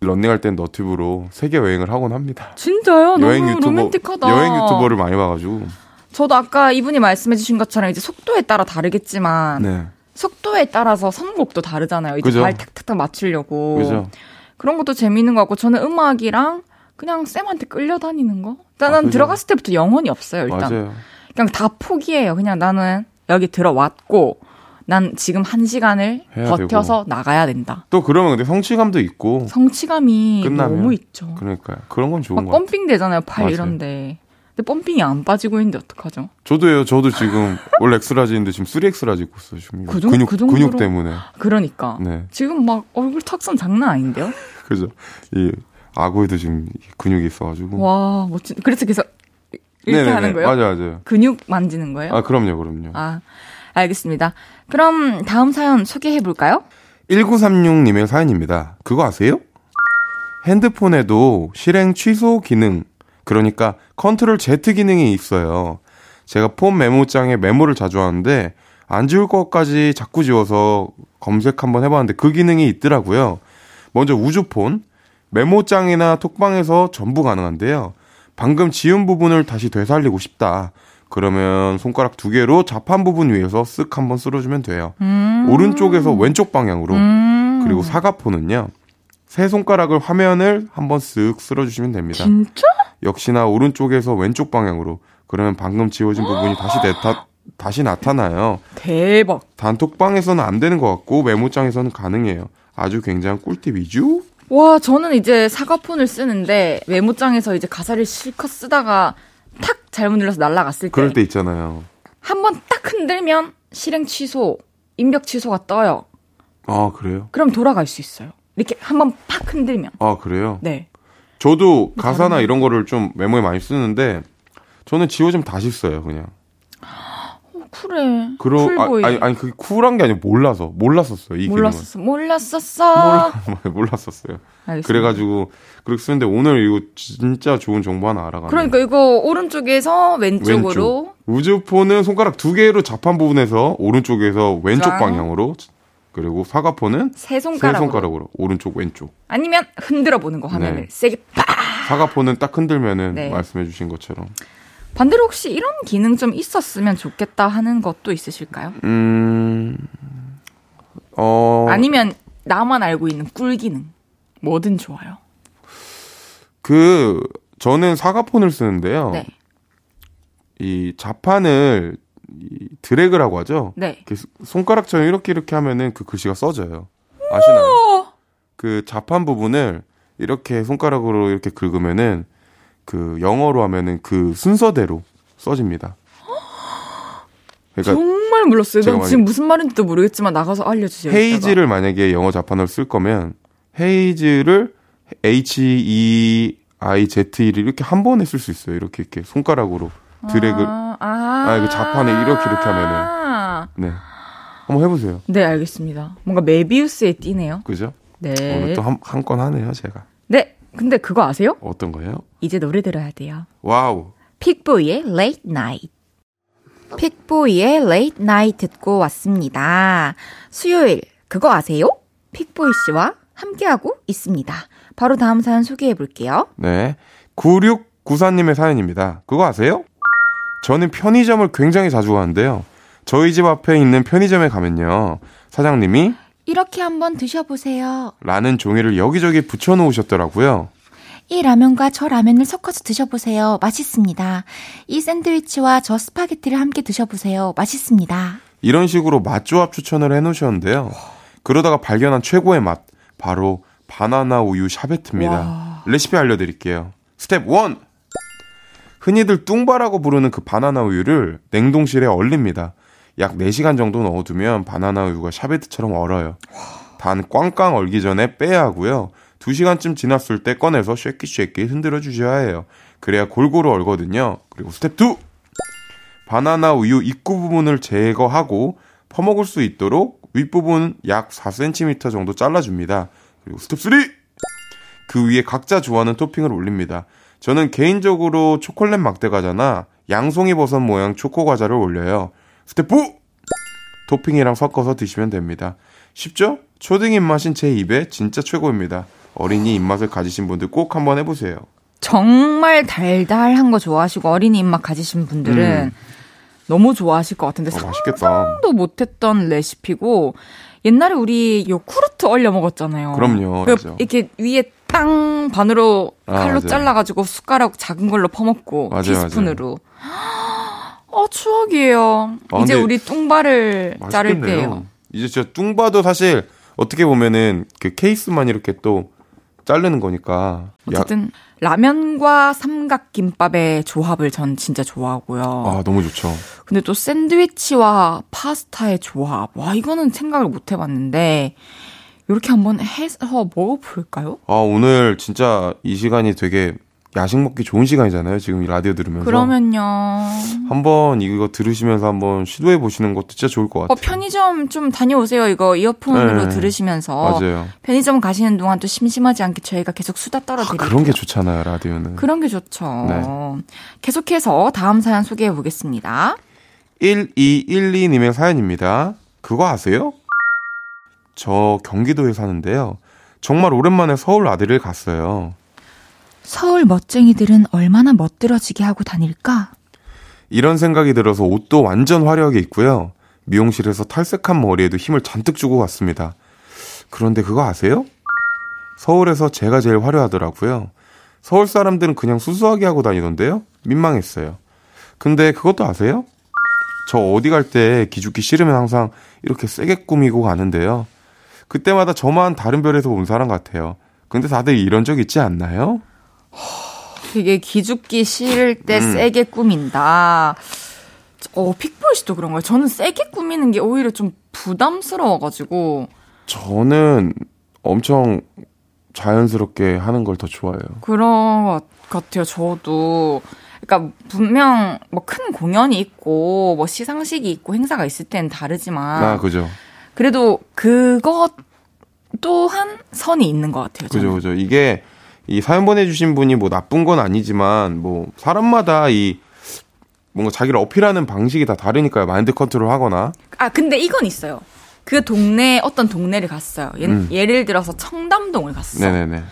런닝 할 때는 너튜브로 세계 여행을 하곤 합니다. 진짜요? 여행 너무 유튜버, 로맨틱하다. 여행 유튜버를 많이 봐가지고. 저도 아까 이분이 말씀해 주신 것처럼 이제 속도에 따라 다르겠지만 네. 속도에 따라서 선곡도 다르잖아요. 이제 발 탁탁탁 맞추려고. 그죠. 그런 것도 재미있는 것 같고 저는 음악이랑 그냥 쌤한테 끌려다니는 거? 일단 아, 난 들어갔을 때부터 영혼이 없어요. 일단 맞아요. 그냥 다 포기해요. 그냥 나는 여기 들어왔고 난 지금 한 시간을 버텨서 되고. 나가야 된다. 또 그러면 근데 성취감도 있고 성취감이 끝나면. 너무 있죠. 그러니까요. 그런 건 좋은 거 같아요. 펌핑 되잖아요. 팔 맞아요. 이런데. 근데 펌핑이 안 빠지고 있는데 어떡하죠? 저도요. 저도 지금 원래 엑스라지인데 지금 쓰리 엑스라지 입고 있어요. 지금 그 근육, 그 근육 때문에. 그러니까. 네. 지금 막 얼굴 턱선 장난 아닌데요? 그죠. 이 아구에도 지금 근육이 있어가지고. 와, 멋진. 그래서 계속 이렇게 네네네. 하는 거예요? 맞아요, 맞아요. 근육 만지는 거예요? 아, 그럼요, 그럼요. 아, 알겠습니다. 그럼 다음 사연 소개해볼까요? 천구백삼십육님의 사연입니다. 그거 아세요? 핸드폰에도 실행 취소 기능, 그러니까 컨트롤 Z 기능이 있어요. 제가 폰 메모장에 메모를 자주 하는데 안 지울 것까지 자꾸 지워서 검색 한번 해봤는데 그 기능이 있더라고요. 먼저 우주폰. 메모장이나 톡방에서 전부 가능한데요. 방금 지운 부분을 다시 되살리고 싶다. 그러면 손가락 두 개로 좌판 부분 위에서 쓱 한번 쓸어주면 돼요. 음~ 오른쪽에서 왼쪽 방향으로. 음~ 그리고 사과폰은요. 세 손가락을 화면을 한번 쓱 쓸어주시면 됩니다. 진짜? 역시나 오른쪽에서 왼쪽 방향으로. 그러면 방금 지워진 부분이 다시 내타, 다시 나타나요. 대박. 단톡방에서는 안 되는 것 같고 메모장에서는 가능해요. 아주 굉장한 꿀팁이죠? 와, 저는 이제 사과폰을 쓰는데 메모장에서 이제 가사를 실컷 쓰다가 탁 잘못 눌러서 날아갔을 때 그럴 때 있잖아요. 한번 딱 흔들면 실행 취소, 입력 취소가 떠요. 아, 그래요? 그럼 돌아갈 수 있어요. 이렇게 한번 팍 흔들면. 아, 그래요? 네. 저도 가사나 이런 거를 좀 메모에 많이 쓰는데 저는 지워지면 다시 써요, 그냥. 쿨해. 그러, 쿨보이. 아, 아니, 아니, 그게 쿨한 게 아니고 몰라서. 몰랐었어요, 이 몰랐었어. 기능은. 몰랐었어. 몰라, 몰랐었어요. 알겠습니다. 그래가지고, 그렇게 쓰는데 오늘 이거 진짜 좋은 정보 하나 알아가네요. 그러니까 이거 오른쪽에서 왼쪽으로. 왼쪽. 우주폰은 손가락 두 개로 좌판 부분에서 오른쪽에서 왼쪽 짱. 방향으로. 그리고 사과폰은 세 손가락으로. 세 손가락으로. 오른쪽, 왼쪽. 아니면 흔들어 보는 거 화면을. 네. 세게 빡! 사과폰은 딱 흔들면은 네. 말씀해 주신 것처럼. 반대로 혹시 이런 기능 좀 있었으면 좋겠다 하는 것도 있으실까요? 음, 어. 아니면 나만 알고 있는 꿀 기능. 뭐든 좋아요. 그, 저는 사과폰을 쓰는데요. 네. 이 자판을 이 드래그라고 하죠? 네. 손가락처럼 이렇게 이렇게 하면은 그 글씨가 써져요. 아시나요? 그 자판 부분을 이렇게 손가락으로 이렇게 긁으면은 그 영어로 하면은 그 순서대로 써집니다. 그러니까 정말 몰랐어요. 난 지금 무슨 말인지도 모르겠지만 나가서 알려주세요. 헤이지를 이따가. 만약에 영어 자판어를 쓸 거면 헤이지를 H-E-I-Z-E를 이렇게 한 번에 쓸 수 있어요. 이렇게 이렇게 손가락으로 드래그. 아, 아, 아 이거 자판에 이렇게 이렇게 하면은. 네. 한번 해보세요. 네, 알겠습니다. 뭔가 메비우스에 띄네요. 그죠? 네. 오늘 또 한, 한 건 하네요, 제가. 네. 근데 그거 아세요? 어떤 거예요? 이제 노래 들어야 돼요. 와우. 픽보이의 Late Night. 픽보이의 Late Night 듣고 왔습니다. 수요일, 그거 아세요? 픽보이 씨와 함께하고 있습니다. 바로 다음 사연 소개해볼게요. 네. 구육구사님의 사연입니다. 그거 아세요? 저는 편의점을 굉장히 자주 가는데요. 저희 집 앞에 있는 편의점에 가면요. 사장님이 이렇게 한번 드셔보세요 라는 종이를 여기저기 붙여놓으셨더라고요. 이 라면과 저 라면을 섞어서 드셔보세요. 맛있습니다. 이 샌드위치와 저 스파게티를 함께 드셔보세요. 맛있습니다. 이런 식으로 맛조합 추천을 해놓으셨는데요. 그러다가 발견한 최고의 맛, 바로 바나나 우유 샤베트입니다. 와. 레시피 알려드릴게요. 스텝 일. 흔히들 뚱바라고 부르는 그 바나나 우유를 냉동실에 얼립니다. 약 네 시간 정도 넣어두면 바나나 우유가 샤베트처럼 얼어요. 단 꽝꽝 얼기 전에 빼야 하고요. 두 시간쯤 지났을 때 꺼내서 쉐끼쉐끼 흔들어 주셔야 해요. 그래야 골고루 얼거든요. 그리고 스텝 이. 바나나 우유 입구 부분을 제거하고 퍼먹을 수 있도록 윗부분 약 사 센티미터 정도 잘라줍니다. 그리고 스텝 삼. 그 위에 각자 좋아하는 토핑을 올립니다. 저는 개인적으로 초콜릿 막대과자나 양송이 버섯 모양 초코 과자를 올려요. 스텝 사. 토핑이랑 섞어서 드시면 됩니다. 쉽죠? 초딩 입맛인 제 입에 진짜 최고입니다. 어린이 입맛을 가지신 분들 꼭 한번 해보세요. 정말 달달한 거 좋아하시고 어린이 입맛 가지신 분들은 음. 너무 좋아하실 것 같은데 어, 상상도 못했던 레시피고 옛날에 우리 요구르트 얼려 먹었잖아요. 그럼요. 그, 이렇게 위에 땅 반으로 칼로 아, 잘라가지고 숟가락 작은 걸로 퍼먹고 맞아요, 티스푼으로. 아, 추억이에요. 아, 이제 우리 뚱바를 맛있겠네요. 자를 때요. 이제 저 뚱바도 사실 어떻게 보면은 그 케이스만 이렇게 또 자르는 거니까. 어쨌든 야. 라면과 삼각김밥의 조합을 전 진짜 좋아하고요. 아, 너무 좋죠. 근데 또 샌드위치와 파스타의 조합. 와, 이거는 생각을 못 해봤는데 이렇게 한번 해서 먹어볼까요? 아, 오늘 진짜 이 시간이 되게 야식 먹기 좋은 시간이잖아요. 지금 이 라디오 들으면서. 그러면요. 한번 이거 들으시면서 한번 시도해 보시는 것도 진짜 좋을 것 같아요. 어, 편의점 좀 다녀오세요. 이거 이어폰으로 네. 들으시면서. 맞아요. 편의점 가시는 동안 또 심심하지 않게 저희가 계속 수다 떨어드릴게요. 아, 그런 게 좋잖아요. 라디오는. 그런 게 좋죠. 네. 계속해서 다음 사연 소개해 보겠습니다. 일이일이님의 사연입니다. 그거 아세요? 저 경기도에 사는데요. 정말 오랜만에 서울 아들을 갔어요. 서울 멋쟁이들은 얼마나 멋들어지게 하고 다닐까? 이런 생각이 들어서 옷도 완전 화려하게 입고요. 미용실에서 탈색한 머리에도 힘을 잔뜩 주고 갔습니다. 그런데 그거 아세요? 서울에서 제가 제일 화려하더라고요. 서울 사람들은 그냥 수수하게 하고 다니던데요. 민망했어요. 근데 그것도 아세요? 저 어디 갈 때 기죽기 싫으면 항상 이렇게 세게 꾸미고 가는데요. 그때마다 저만 다른 별에서 온 사람 같아요. 근데 다들 이런 적 있지 않나요? 되게 기죽기 싫을 때 음. 세게 꾸민다. 어, 픽보이 씨도 그런가요? 저는 세게 꾸미는 게 오히려 좀 부담스러워가지고. 저는 엄청 자연스럽게 하는 걸 더 좋아해요. 그런 것 같아요. 저도. 그러니까 분명 뭐 큰 공연이 있고 뭐 시상식이 있고 행사가 있을 때는 다르지만. 아, 그죠. 그래도 그것 또한 선이 있는 것 같아요. 저는. 그죠, 그죠. 이게. 이 사연 보내주신 분이 뭐 나쁜 건 아니지만 뭐 사람마다 이 뭔가 자기를 어필하는 방식이 다 다르니까요. 마인드 컨트롤 하거나. 아 근데 이건 있어요. 그 동네 어떤 동네를 갔어요. 예, 음. 예를 들어서 청담동을 갔어. 네네네.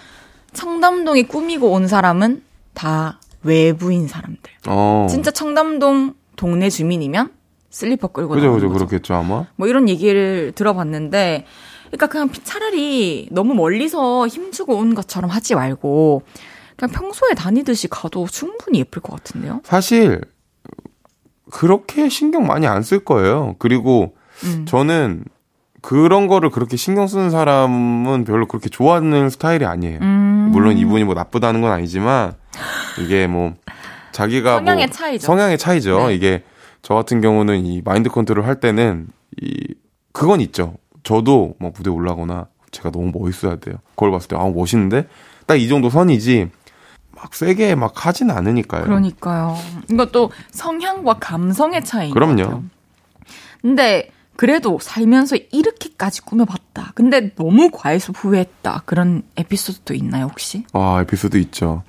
청담동이 꾸미고 온 사람은 다 외부인 사람들. 어. 진짜 청담동 동네 주민이면 슬리퍼 끌고 나오는 거죠. 그죠, 그죠, 그렇겠죠 아마. 뭐 이런 얘기를 들어봤는데. 그러니까 그냥 차라리 너무 멀리서 힘주고 온 것처럼 하지 말고 그냥 평소에 다니듯이 가도 충분히 예쁠 것 같은데요. 사실 그렇게 신경 많이 안 쓸 거예요. 그리고 음. 저는 그런 거를 그렇게 신경 쓰는 사람은 별로 그렇게 좋아하는 스타일이 아니에요. 음. 물론 이분이 뭐 나쁘다는 건 아니지만 이게 뭐 자기가 성향의 뭐 차이죠. 성향의 차이죠. 네. 이게 저 같은 경우는 이 마인드 컨트롤 할 때는 이 그건 있죠. 저도 뭐 무대 올라가거나 제가 너무 멋있어야 돼요. 그걸 봤을 때 아 멋있는데 딱 이 정도 선이지. 막 세게 막 하진 않으니까요. 그러니까요. 이것도 성향과 감성의 차이인 것 같아요. 근데 그래도 살면서 이렇게까지 꾸며봤다. 근데 너무 과해서 후회했다. 그런 에피소드도 있나요 혹시? 아 에피소드 있죠.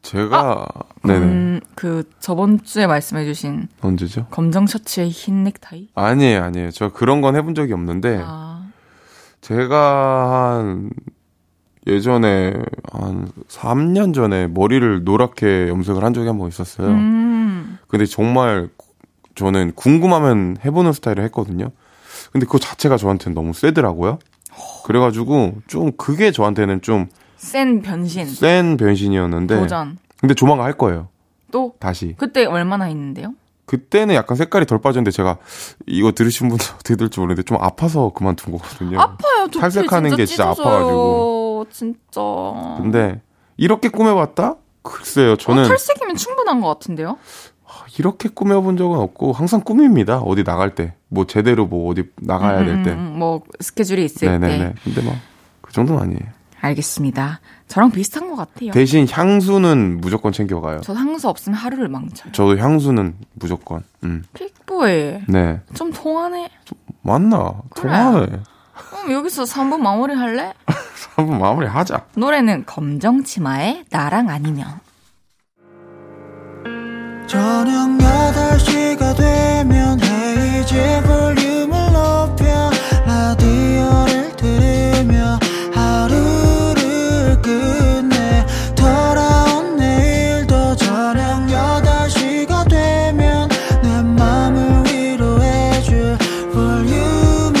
제가 아, 네네. 음, 그 저번 주에 말씀해주신 언제죠? 검정 셔츠에 흰 넥타이? 아니에요, 아니에요. 저 그런 건 해본 적이 없는데 아. 제가 한 예전에 한 삼 년 전에 머리를 노랗게 염색을 한 적이 한 번 있었어요. 음. 근데 정말 저는 궁금하면 해보는 스타일을 했거든요. 근데 그거 자체가 저한테는 너무 세더라고요. 그래가지고 좀 그게 저한테는 좀 센 변신. 센 변신이었는데. 도전. 근데 조만간 할 거예요. 또? 다시. 그때 얼마나 있는데요? 그때는 약간 색깔이 덜 빠졌는데 제가 이거 들으신 분들 어떻게 될지 모르겠는데 좀 아파서 그만둔 거거든요. 아파요. 탈색하는 진짜 게 진짜 찢어져요. 아파가지고. 진짜. 근데 이렇게 꾸며봤다? 글쎄요. 저는. 어, 탈색이면 충분한 것 같은데요? 이렇게 꾸며본 적은 없고 항상 꾸밉니다. 어디 나갈 때. 뭐 제대로 뭐 어디 나가야 음, 될 때. 뭐 스케줄이 있을 네네네. 때. 근데 막 그 정도는 아니에요. 알겠습니다. 저랑 비슷한 것 같아요. 대신 향수는 무조건 챙겨가요. 저 향수 없으면 하루를 망쳐요. 저도 향수는 무조건. 음. 픽보이. 네. 좀 통하네. 맞나? 그래. 통하네. 그럼 여기서 삼 분 마무리 할래? 삼 분 마무리 하자. 노래는 검정 치마에 나랑 아니면. 저녁 여덟 시가 되면 헤이지 볼륨을 높여 라디오를 들으며 하루를 끝내 돌아온 내일도 저녁 여덟 시가 되면 내 맘을 위로해줄 볼륨을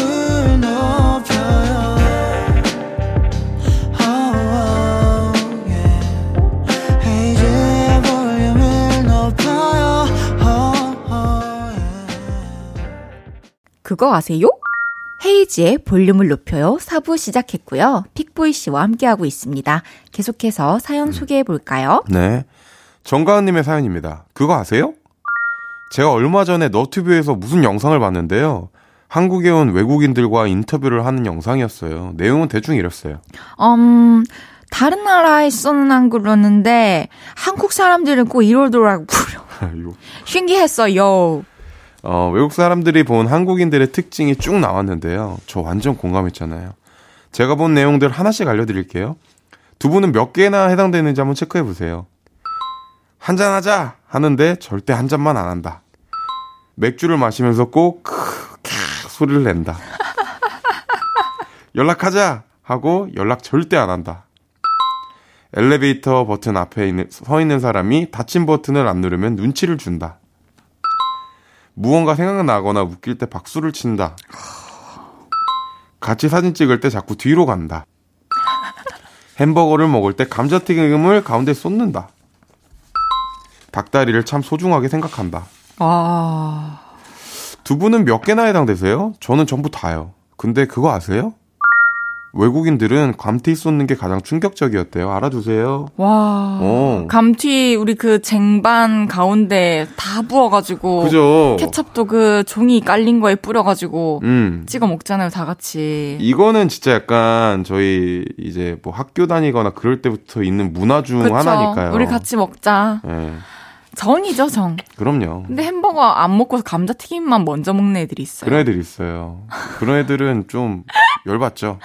높여요. oh, yeah. 헤이지 볼륨을 높여요. oh, oh, yeah. 그거 아세요? 헤이지의 볼륨을 높여요. 사 부 시작했고요. 픽보이 씨와 함께하고 있습니다. 계속해서 사연 소개해볼까요? 네. 정가은님의 사연입니다. 그거 아세요? 제가 얼마 전에 너튜브에서 무슨 영상을 봤는데요. 한국에 온 외국인들과 인터뷰를 하는 영상이었어요. 내용은 대충 이랬어요. 음, 다른 나라에 있어는 안 그러는데 한국 사람들은 꼭 이러더라고요. 신기했어요. 어, 외국 사람들이 본 한국인들의 특징이 쭉 나왔는데요. 저 완전 공감했잖아요. 제가 본 내용들 하나씩 알려드릴게요. 두 분은 몇 개나 해당되는지 한번 체크해보세요. 한잔하자 하는데 절대 한 잔만 안 한다. 맥주를 마시면서 꼭 크으, 캬, 소리를 낸다. 연락하자 하고 연락 절대 안 한다. 엘리베이터 버튼 앞에 있는, 서 있는 사람이 닫힌 버튼을 안 누르면 눈치를 준다. 무언가 생각나거나 웃길 때 박수를 친다. 같이 사진 찍을 때 자꾸 뒤로 간다. 햄버거를 먹을 때 감자튀김을 가운데 쏟는다. 닭다리를 참 소중하게 생각한다. 아... 두 분은 몇 개나 해당되세요? 저는 전부 다요. 근데 그거 아세요? 외국인들은 감튀 쏟는 게 가장 충격적이었대요. 알아두세요. 와. 오. 감튀 우리 그 쟁반 가운데 다 부어가지고. 그죠. 케첩도 그 종이 깔린 거에 뿌려가지고 음. 찍어 먹잖아요, 다 같이. 이거는 진짜 약간 저희 이제 뭐 학교 다니거나 그럴 때부터 있는 문화 중 그쵸? 하나니까요. 우리 같이 먹자. 네. 정이죠, 정. 그럼요. 근데 햄버거 안 먹고 감자튀김만 먼저 먹는 애들이 있어요. 그런 애들이 있어요. 그런 애들은 좀 열받죠.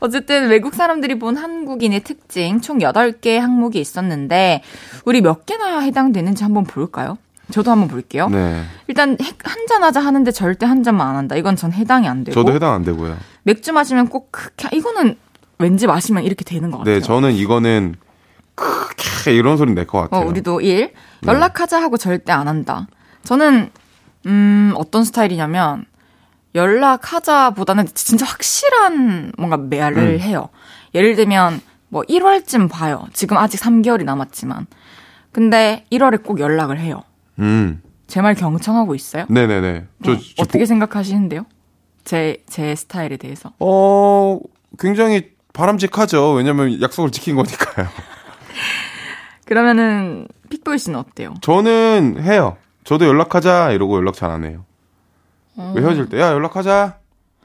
어쨌든 외국 사람들이 본 한국인의 특징 총 여덟 개 항목이 있었는데 우리 몇 개나 해당되는지 한번 볼까요? 저도 한번 볼게요. 네. 일단 한 잔 하자 하는데 절대 한 잔만 안 한다. 이건 전 해당이 안 되고. 저도 해당 안 되고요. 맥주 마시면 꼭 크캬. 이거는 왠지 마시면 이렇게 되는 것 같아요. 네, 저는 이거는 크캬 이런 소리 낼 것 같아요. 어, 우리도 일. 연락하자 하고 절대 안 한다. 저는 음, 어떤 스타일이냐면 연락하자보다는 진짜 확실한 뭔가 매를 음. 해요. 예를 들면 뭐 일월쯤 봐요. 지금 아직 삼 개월이 남았지만. 근데 일월에 꼭 연락을 해요. 음. 제 말 경청하고 있어요? 네네네. 뭐 저, 저, 어떻게 보... 생각하시는데요? 제, 제 스타일에 대해서. 어, 굉장히 바람직하죠. 왜냐면 약속을 지킨 거니까요. 그러면은 픽보이 씨는 어때요? 저는 해요. 저도 연락하자 이러고 연락 잘 안 해요. 음. 왜 헤어질 때 야 연락하자.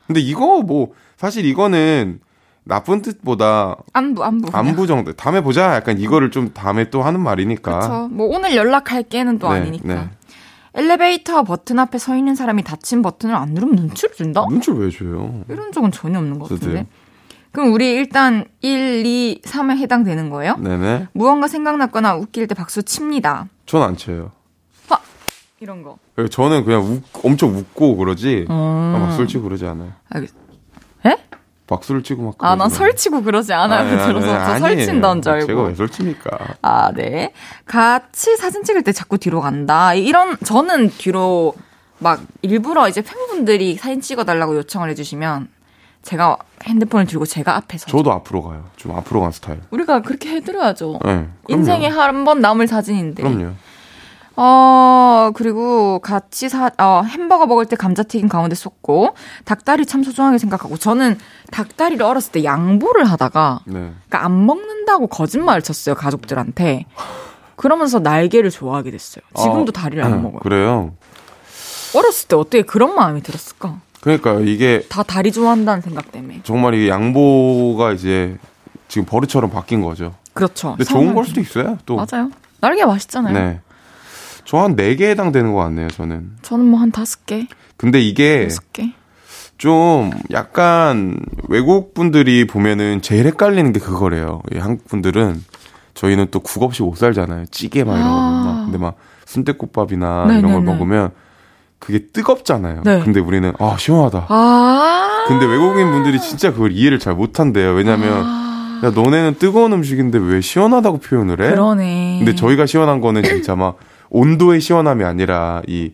근데 이거 뭐 사실 이거는 나쁜 뜻보다 안부 안부 안부 정도 다음에 보자 약간 이거를 좀 다음에 또 하는 말이니까. 그렇죠. 뭐 오늘 연락할게는 또 네, 아니니까. 네. 엘리베이터 버튼 앞에 서 있는 사람이 닫힌 버튼을 안 누르면 눈치를 준다? 눈치를 왜 줘요? 이런 적은 전혀 없는 것 같은데. 그럼 우리 일단 일, 이, 삼에 해당되는 거예요? 네네. 무언가 생각났거나 웃길 때 박수 칩니다. 전 안 쳐요. 화! 이런 거. 저는 그냥 웃, 엄청 웃고 그러지 음. 박수를 치고 그러지 않아요. 알겠어. 에? 박수를 치고 막 그러지. 아, 난 설치고 그러지 않아요. 아, 들어서 아, 저 설친다는 줄 알고. 제가 왜 설칩니까? 아, 네. 같이 사진 찍을 때 자꾸 뒤로 간다. 이런 저는 뒤로 막 일부러 이제 팬분들이 사진 찍어달라고 요청을 해주시면 제가 핸드폰을 들고 제가 앞에서 저도 앞으로 가요. 좀 앞으로 간 스타일. 우리가 그렇게 해드려야죠. 네, 인생에 한 번 남을 사진인데. 그럼요. 어 그리고 같이 사 어, 햄버거 먹을 때 감자튀김 가운데 쏟고 닭다리 참 소중하게 생각하고 저는 닭다리를 어렸을 때 양보를 하다가 네. 그러니까 안 먹는다고 거짓말을 쳤어요 가족들한테. 그러면서 날개를 좋아하게 됐어요. 지금도 아, 다리를 안 먹어요. 그래요? 어렸을 때 어떻게 그런 마음이 들었을까? 그러니까요. 이게 다 다리 좋아한다는 생각 때문에 정말 이 양보가 이제 지금 버릇처럼 바뀐 거죠. 그렇죠. 근데 좋은 걸 수도 있어요. 또 맞아요. 날개 맛있잖아요. 네. 저 한 네 개 해당되는 것 같네요. 저는 저는 뭐 한 다섯 개. 근데 이게 다섯 개? 좀 약간 외국 분들이 보면은 제일 헷갈리는 게 그거래요. 한국 분들은 저희는 또 국 없이 못 살잖아요. 찌개 막 이런 거 막 근데 막 순댓국밥이나 네네네. 이런 걸 먹으면 그게 뜨겁잖아요. 네. 근데 우리는 아 시원하다. 아~ 근데 외국인 분들이 진짜 그걸 이해를 잘 못한대요. 왜냐하면 아~ 야 너네는 뜨거운 음식인데 왜 시원하다고 표현을 해? 그러네. 근데 저희가 시원한 거는 진짜 막 온도의 시원함이 아니라 이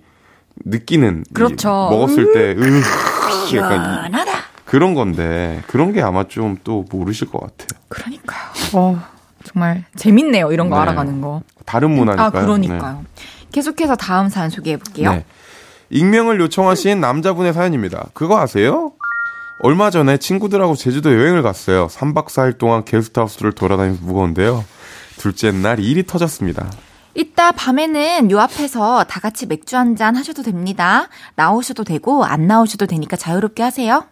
느끼는 그렇죠. 이 먹었을 때 으 약간 이, 그런 건데 그런 게 아마 좀 또 모르실 것 같아요. 그러니까요. 어, 정말 재밌네요. 이런 거 네. 알아가는 거. 다른 문화니까요. 아 그러니까요. 네. 계속해서 다음 사연 소개해 볼게요. 네. 익명을 요청하신 남자분의 사연입니다. 그거 아세요? 얼마 전에 친구들하고 제주도 여행을 갔어요. 삼 박 사 일 동안 게스트하우스를 돌아다니면서 묵었는데요. 둘째 날 일이 터졌습니다. 이따 밤에는 요 앞에서 다 같이 맥주 한잔 하셔도 됩니다. 나오셔도 되고 안 나오셔도 되니까 자유롭게 하세요.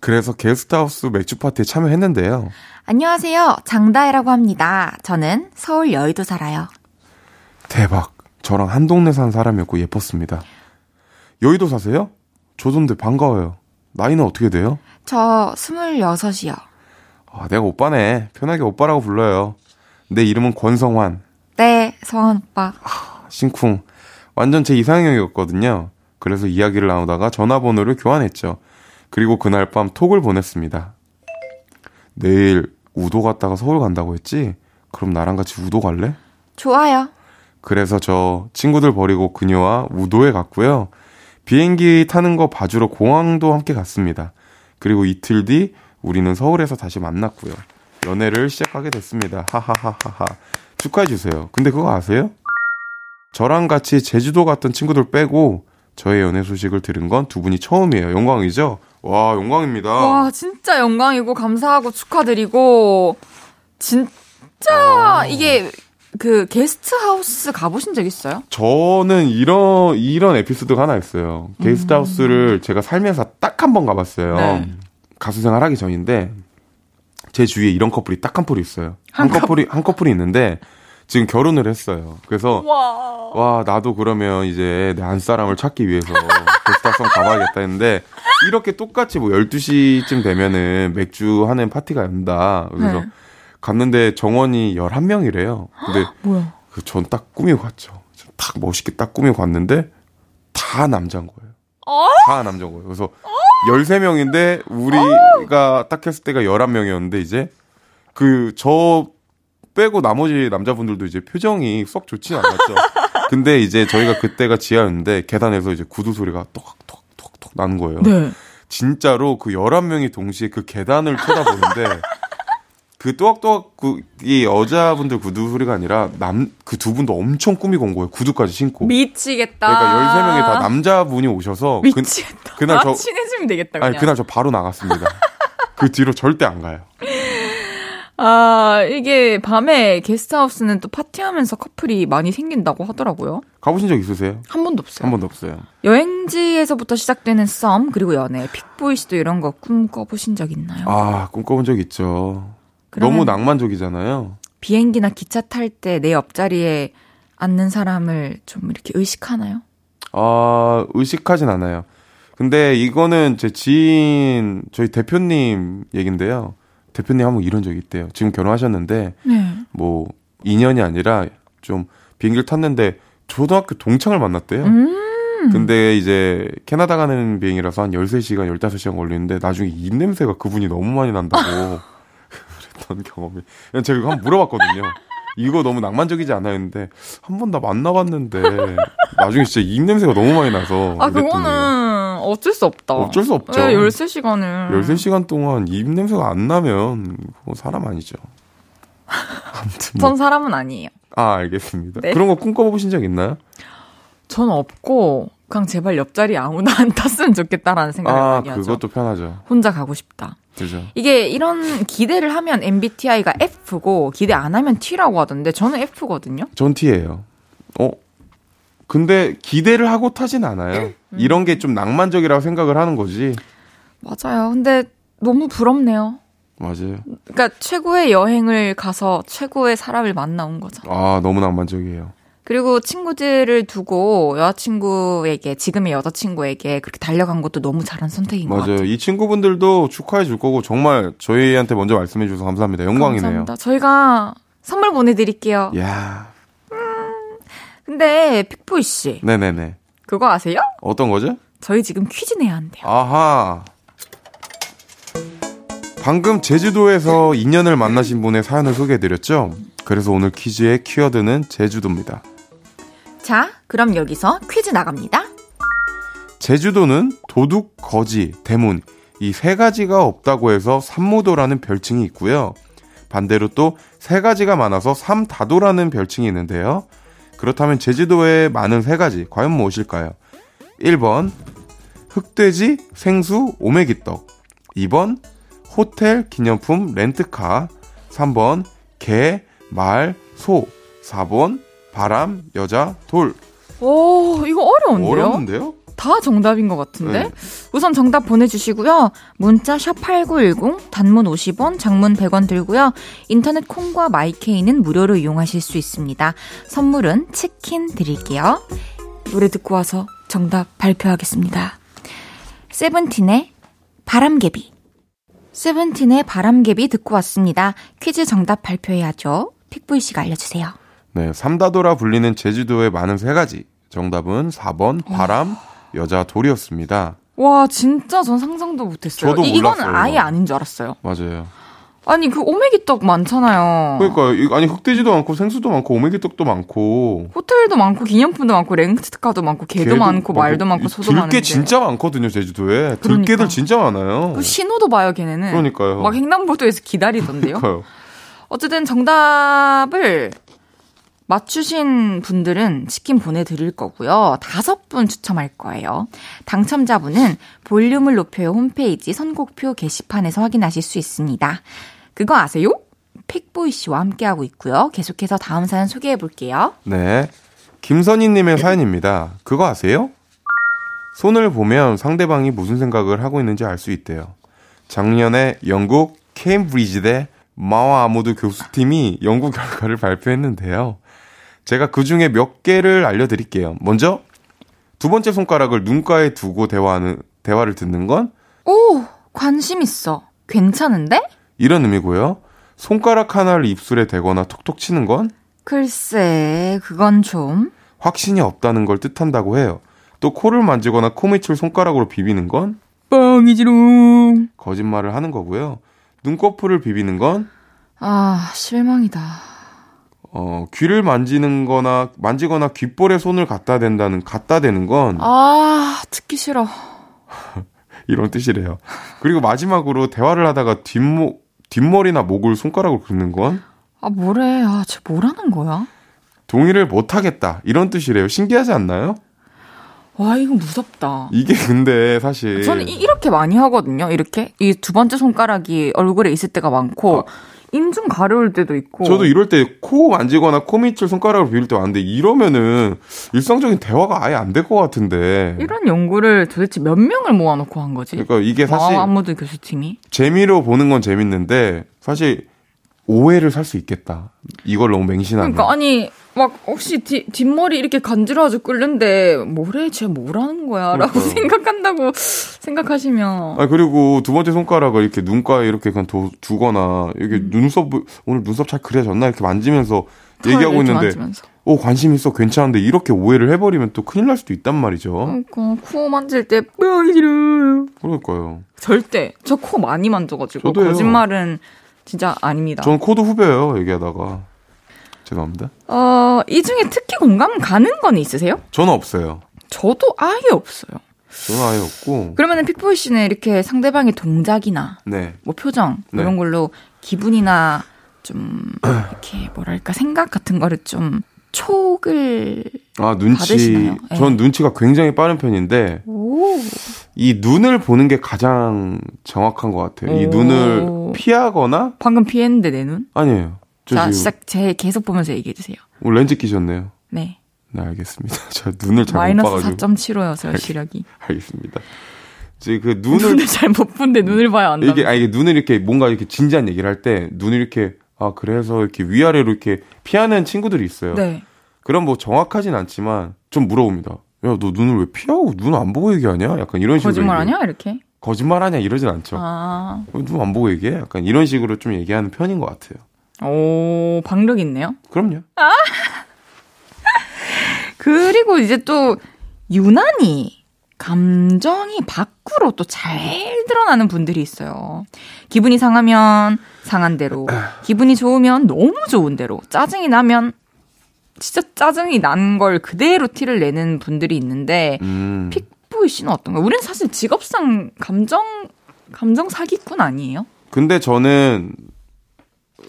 그래서 게스트하우스 맥주 파티에 참여했는데요. 안녕하세요. 장다혜라고 합니다. 저는 서울 여의도 살아요. 대박. 저랑 한 동네 산 사람이었고 예뻤습니다. 여의도 사세요? 저도인데 반가워요. 나이는 어떻게 돼요? 저 스물여섯이요. 아, 내가 오빠네. 편하게 오빠라고 불러요. 내 이름은 권성환. 네, 성환 오빠. 아, 심쿵. 완전 제 이상형이었거든요. 그래서 이야기를 나누다가 전화번호를 교환했죠. 그리고 그날 밤 톡을 보냈습니다. 내일 우도 갔다가 서울 간다고 했지? 그럼 나랑 같이 우도 갈래? 좋아요. 그래서 저 친구들 버리고 그녀와 우도에 갔고요. 비행기 타는 거 봐주러 공항도 함께 갔습니다. 그리고 이틀 뒤 우리는 서울에서 다시 만났고요. 연애를 시작하게 됐습니다. 하하하하하. 축하해 주세요. 근데 그거 아세요? 저랑 같이 제주도 갔던 친구들 빼고 저의 연애 소식을 들은 건 두 분이 처음이에요. 영광이죠? 와, 영광입니다. 와, 진짜 영광이고 감사하고 축하드리고 진짜 오. 이게... 그 게스트하우스 가보신 적 있어요? 저는 이런 이런 에피소드가 하나 있어요. 게스트하우스를 음. 제가 살면서 딱 한 번 가봤어요. 네. 가수 생활하기 전인데 제 주위에 이런 커플이 딱 한 커플이 있어요. 한, 한 커플이 한 커플이 있는데 지금 결혼을 했어요. 그래서 와, 와 나도 그러면 이제 내 안사람을 찾기 위해서 게스트하우스 가봐야겠다 했는데 이렇게 똑같이 뭐 열두 시쯤 되면은 맥주 하는 파티가 연다. 그래서 네. 갔는데 정원이 열한 명이래요. 근데 뭐야? 그 전 딱 꾸미고 갔죠. 딱 멋있게 딱 꾸미고 갔는데 다 남자인 거예요. 어? 다 남자인 거예요. 그래서 어? 열세 명인데 우리가 어? 딱 했을 때가 열한 명이었는데 이제 그 저 빼고 나머지 남자분들도 이제 표정이 썩 좋지 않았죠. 근데 이제 저희가 그때가 지하였는데 계단에서 이제 구두 소리가 톡톡톡톡 나는 거예요. 네. 진짜로 그 열한 명이 동시에 그 계단을 쳐다보는데 그 또박또박 그 이 여자분들 구두 소리가 아니라 남 그 두 분도 엄청 꾸미고 온 거예요. 구두까지 신고. 미치겠다. 그러니까 열세 명이 다 남자분이 오셔서 미치겠다. 그, 그날 저 친해지면 되겠다. 그냥. 아니 그날 저 바로 나갔습니다. 그 뒤로 절대 안 가요. 아, 이게 밤에 게스트하우스는 또 파티하면서 커플이 많이 생긴다고 하더라고요. 가보신 적 있으세요? 한 번도 없어요. 한 번도 없어요. 여행지에서부터 시작되는 썸, 그리고 연애, 픽보이 씨도 이런 거 꿈꿔보신 적 있나요? 아, 꿈꿔본 적 있죠. 너무 낭만적이잖아요. 비행기나 기차 탈 때 내 옆자리에 앉는 사람을 좀 이렇게 의식하나요? 아, 의식하진 않아요. 근데 이거는 제 지인, 저희 대표님 얘긴데요. 대표님 한번 이런 적이 있대요. 지금 결혼하셨는데, 네. 뭐, 인연이 아니라 좀 비행기를 탔는데 초등학교 동창을 만났대요. 음~ 근데 이제 캐나다 가는 비행이라서 한 열세 시간, 열다섯 시간 걸리는데 나중에 입냄새가 그분이 너무 많이 난다고 그랬던 경험이. 제가 이거 한번 물어봤거든요. 이거 너무 낭만적이지 않아 했는데, 한 번 나 만나봤는데, 나중에 진짜 입냄새가 너무 많이 나서. 아, 그거는 어쩔 수 없다. 어쩔 수 없죠. 왜 열세 시간을. 열세 시간 동안 입냄새가 안 나면, 그거 사람 아니죠. 아무튼. 뭐. 전 사람은 아니에요. 아, 알겠습니다. 네. 그런 거 꿈꿔보신 적 있나요? 전 없고, 그냥 제발 옆자리 아무나 안 탔으면 좋겠다라는 생각을 아, 많이 하죠. 아, 그것도 편하죠. 혼자 가고 싶다. 그죠. 이게 이런 기대를 하면 엠비티아이가 F고 기대 안 하면 T라고 하던데 저는 F거든요. 전 T예요. 어? 근데 기대를 하고 타진 않아요. 음. 이런 게 좀 낭만적이라고 생각을 하는 거지. 맞아요. 근데 너무 부럽네요. 맞아요. 그러니까 최고의 여행을 가서 최고의 사람을 만나온 거죠. 아, 너무 낭만적이에요. 그리고 친구들을 두고 여자친구에게, 지금의 여자친구에게 그렇게 달려간 것도 너무 잘한 선택인 맞아요. 것 같아요. 맞아요. 이 친구분들도 축하해 줄 거고 정말 저희한테 먼저 말씀해 주셔서 감사합니다. 영광이네요. 감사합니다. 저희가 선물 보내드릴게요. 이야. 음, 근데 픽보이 씨. 네네네. 그거 아세요? 어떤 거죠? 저희 지금 퀴즈 내야 한대요. 아하. 방금 제주도에서 인연을 만나신 분의 사연을 소개해드렸죠? 그래서 오늘 퀴즈의 키워드는 제주도입니다. 자, 그럼 여기서 퀴즈 나갑니다. 제주도는 도둑, 거지, 대문 이 세 가지가 없다고 해서 삼무도라는 별칭이 있고요. 반대로 또 세 가지가 많아서 삼다도라는 별칭이 있는데요. 그렇다면 제주도에 많은 세 가지 과연 무엇일까요? 일 번 흑돼지, 생수, 오메기떡 이 번 호텔, 기념품, 렌트카 삼 번 개, 말, 소 사 번 바람, 여자, 돌. 오, 이거 어려운데요? 어려운데요? 다 정답인 것 같은데? 네. 우선 정답 보내주시고요. 문자 샵팔구일공, 단문 오십 원, 장문 백 원 들고요. 인터넷 콩과 마이케이는 무료로 이용하실 수 있습니다. 선물은 치킨 드릴게요. 노래 듣고 와서 정답 발표하겠습니다. 세븐틴의 바람개비. 세븐틴의 바람개비 듣고 왔습니다. 퀴즈 정답 발표해야죠. 픽보이 씨가 알려주세요. 네, 삼다도라 불리는 제주도의 많은 세 가지. 정답은 사 번 바람, 여자, 돌이었습니다. 와, 진짜 전 상상도 못했어요. 저도 몰랐어요. 이건 아예 아닌 줄 알았어요. 맞아요. 아니, 그 오메기떡 많잖아요. 그러니까요. 아니, 흑돼지도 많고 생수도 많고 오메기떡도 많고 호텔도 많고 기념품도 많고 렌트카도 많고 개도, 개도 많고 말도 많고, 많고 소도 많은데 들게 진짜 많거든요. 제주도에. 그러니까. 들개들 진짜 많아요. 그 신호도 봐요, 걔네는. 그러니까요. 막 횡단보도에서 기다리던데요. 그러니까요. 어쨌든 정답을 맞추신 분들은 치킨 보내드릴 거고요. 다섯 분 추첨할 거예요. 당첨자분은 볼륨을 높여요 홈페이지 선곡표 게시판에서 확인하실 수 있습니다. 그거 아세요? 픽보이 씨와 함께하고 있고요. 계속해서 다음 사연 소개해 볼게요. 네, 김선희님의 사연입니다. 그거 아세요? 손을 보면 상대방이 무슨 생각을 하고 있는지 알 수 있대요. 작년에 영국 케임브리지대 마와 아모드 교수팀이 연구 결과를 발표했는데요. 제가 그 중에 몇 개를 알려드릴게요. 먼저 두 번째 손가락을 눈가에 두고 대화하는, 대화를 듣는 건 오! 관심 있어. 괜찮은데? 이런 의미고요. 손가락 하나를 입술에 대거나 톡톡 치는 건 글쎄, 그건 좀 확신이 없다는 걸 뜻한다고 해요. 또 코를 만지거나 코밑을 손가락으로 비비는 건 뻥이지롱! 거짓말을 하는 거고요. 눈꺼풀을 비비는 건 아, 실망이다. 어, 귀를 만지는 거나, 만지거나 귓볼에 손을 갖다 댄다는, 갖다 대는 건. 아, 듣기 싫어. 이런 뜻이래요. 그리고 마지막으로 대화를 하다가 뒷목, 뒷머리나 목을 손가락으로 긁는 건. 아, 뭐래. 아, 쟤 뭐라는 거야? 동의를 못하겠다. 이런 뜻이래요. 신기하지 않나요? 와, 이거 무섭다. 이게 근데 사실. 저는 이, 이렇게 많이 하거든요. 이렇게. 이 두 번째 손가락이 얼굴에 있을 때가 많고. 아. 인중 가려울 때도 있고. 저도 이럴 때 코 만지거나 코 밑을 손가락으로 비빌 때 왔는데 이러면은 일상적인 대화가 아예 안 될 것 같은데. 이런 연구를 도대체 몇 명을 모아놓고 한 거지? 그러니까 이게 사실 아무도 교수팀이 재미로 보는 건 재밌는데 사실 오해를 살 수 있겠다. 이걸 너무 맹신하면. 그러니까 아니 막 혹시 뒤, 뒷머리 이렇게 간지러워서 끓는데 뭐래 쟤 뭐라는 거야 그러니까요. 라고 생각한다고 생각하시면. 아 그리고 두 번째 손가락을 이렇게 눈가에 이렇게 그냥 도, 두거나 이렇게 음. 눈썹 오늘 눈썹 잘 그려졌나 이렇게 만지면서 얘기하고 있는데 만지면서. 어 관심 있어 괜찮은데 이렇게 오해를 해버리면 또 큰일 날 수도 있단 말이죠. 그러니까 코 만질 때 뾰리르. 그럴까요? 절대 저 코 많이 만져가지고 저도요. 거짓말은 진짜 아닙니다. 전 코도 후벼요 얘기하다가. 죄송합니다. 어, 이 중에 특히 공감 가는 건 있으세요? 저는 없어요. 저도 아예 없어요. 저는 아예 없고. 그러면은 픽보이 씨는 이렇게 상대방의 동작이나 네. 뭐 표정 네. 이런 걸로 기분이나 좀 이렇게 뭐랄까 생각 같은 거를 좀 촉을 아, 눈치. 받으시나요? 네. 전 눈치가 굉장히 빠른 편인데 오. 이 눈을 보는 게 가장 정확한 것 같아요. 오. 이 눈을 피하거나 방금 피했는데 내 눈? 아니에요. 자, 시작, 제 계속 보면서 얘기해주세요. 오늘 렌즈 끼셨네요. 네. 네, 알겠습니다. 저 눈을 잘 못 봐가지고. 마이너스 사 점 칠오여서요, 시력이. 알겠습니다. 이제 그 눈을. 눈을 잘 못 본데 눈을 봐야 안다. 이게, 아, 이게 눈을 이렇게 뭔가 이렇게 진지한 얘기를 할 때, 눈을 이렇게, 아, 그래서 이렇게 위아래로 이렇게 피하는 친구들이 있어요. 네. 그럼 뭐 정확하진 않지만, 좀 물어봅니다. 야, 너 눈을 왜 피하고 눈 안 보고 얘기하냐? 약간 이런 식으로. 거짓말 하냐? 이렇게? 거짓말 하냐? 이러진 않죠. 아. 눈 안 보고 얘기해? 약간 이런 식으로 좀 얘기하는 편인 것 같아요. 오, 박력 있네요. 그럼요. 아! 그리고 이제 또, 유난히, 감정이 밖으로 또 잘 드러나는 분들이 있어요. 기분이 상하면 상한 대로, 기분이 좋으면 너무 좋은 대로, 짜증이 나면 진짜 짜증이 난 걸 그대로 티를 내는 분들이 있는데, 음. 픽보이 씨는 어떤가요? 우린 사실 직업상 감정, 감정 사기꾼 아니에요? 근데 저는,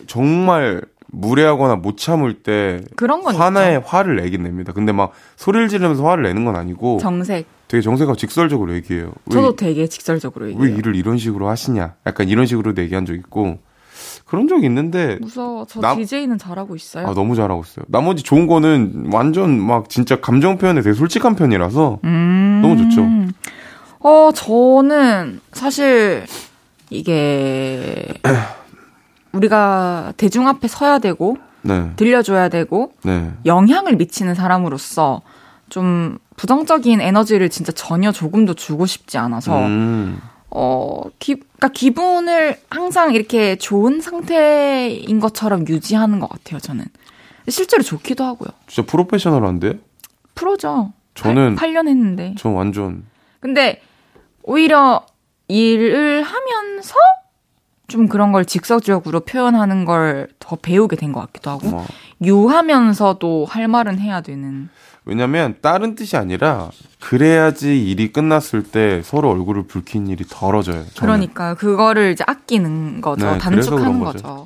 정말 무례하거나 못 참을 때 그런 건 화나에 있죠. 화를 내긴 냅니다. 근데 막 소리를 지르면서 화를 내는 건 아니고 정색. 되게 정색하고 직설적으로 얘기해요. 저도 왜, 되게 직설적으로 얘기해요. 왜 일을 이런 식으로 하시냐. 약간 이런 식으로 얘기한 적 있고 그런 적이 있는데 무서워. 저 나, 디제이는 잘하고 있어요. 아, 너무 잘하고 있어요. 나머지 좋은 거는 완전 막 진짜 감정 표현에 되게 솔직한 편이라서 음. 너무 좋죠. 어, 저는 사실 이게... 우리가 대중 앞에 서야 되고 네. 들려줘야 되고 네. 영향을 미치는 사람으로서 좀 부정적인 에너지를 진짜 전혀 조금도 주고 싶지 않아서 음. 어, 기, 그러니까 기분을 항상 이렇게 좋은 상태인 것처럼 유지하는 것 같아요. 저는 실제로 좋기도 하고요. 진짜 프로페셔널한데? 프로죠. 저는 팔 년 했는데. 전 완전. 근데 오히려 일을 하면서 좀 그런 걸 직설적으로 표현하는 걸 더 배우게 된 것 같기도 하고 어. 유하면서도 할 말은 해야 되는. 왜냐면 다른 뜻이 아니라 그래야지 일이 끝났을 때 서로 얼굴을 붉힌 일이 덜어져요. 저는. 그러니까 그거를 이제 아끼는 거죠. 네, 단축하는 거죠.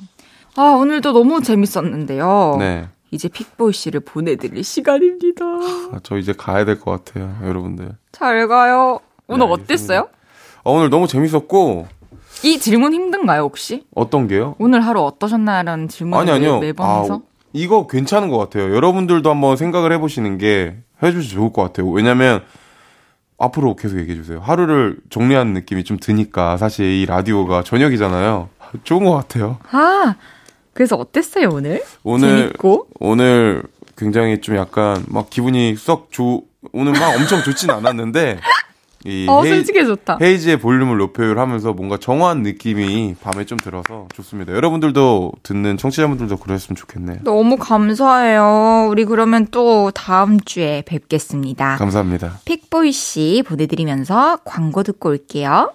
아 오늘도 너무 재밌었는데요. 네. 이제 픽보이 씨를 보내드릴 시간입니다. 아, 저 이제 가야 될 것 같아요. 여러분들. 잘 가요. 오늘 네, 어땠어요? 아, 오늘 너무 재밌었고 이 질문 힘든가요 혹시? 어떤 게요? 오늘 하루 어떠셨나라는 질문을 아니, 아니요. 매번 아, 해서 이거 괜찮은 것 같아요. 여러분들도 한번 생각을 해보시는 게 해주셔도 좋을 것 같아요. 왜냐면 앞으로 계속 얘기해주세요. 하루를 정리하는 느낌이 좀 드니까 사실 이 라디오가 저녁이잖아요. 좋은 것 같아요. 아 그래서 어땠어요 오늘? 오늘 재밌고? 오늘 굉장히 좀 약간 막 기분이 썩 좋 오늘 막 엄청 좋진 않았는데 이 어, 헤이, 솔직히 좋다. 헤이지의 볼륨을 높여요 하면서 뭔가 정화한 느낌이 밤에 좀 들어서 좋습니다. 여러분들도 듣는 청취자분들도 그러셨으면 좋겠네요. 너무 감사해요. 우리 그러면 또 다음 주에 뵙겠습니다. 감사합니다. 픽보이 씨 보내드리면서 광고 듣고 올게요.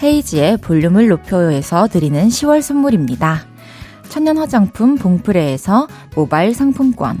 헤이지의 볼륨을 높여요에서 드리는 시월 선물입니다. 천연 화장품 봉프레에서 모바일 상품권,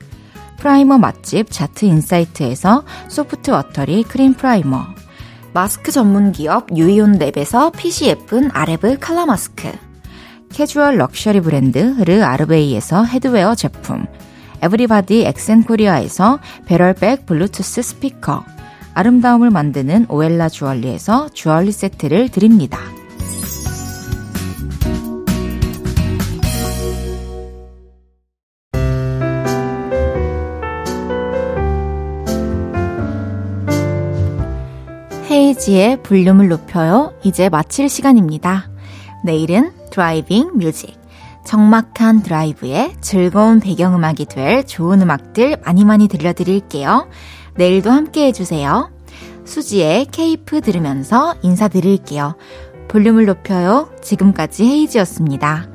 프라이머 맛집 자트 인사이트에서 소프트 워터리 크림 프라이머, 마스크 전문 기업 유이온 랩에서 핏이 예쁜 아레브 칼라 마스크, 캐주얼 럭셔리 브랜드 르 아르베이에서 헤드웨어 제품, 에브리바디 엑센코리아에서 배럴백 블루투스 스피커, 아름다움을 만드는 오엘라 주얼리에서 주얼리 세트를 드립니다. 헤이지의 볼륨을 높여요. 이제 마칠 시간입니다. 내일은 드라이빙 뮤직, 적막한 드라이브에 즐거운 배경음악이 될 좋은 음악들 많이 많이 들려드릴게요. 내일도 함께 해주세요. 수지의 케이프 들으면서 인사드릴게요. 볼륨을 높여요. 지금까지 헤이지였습니다.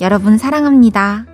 여러분 사랑합니다.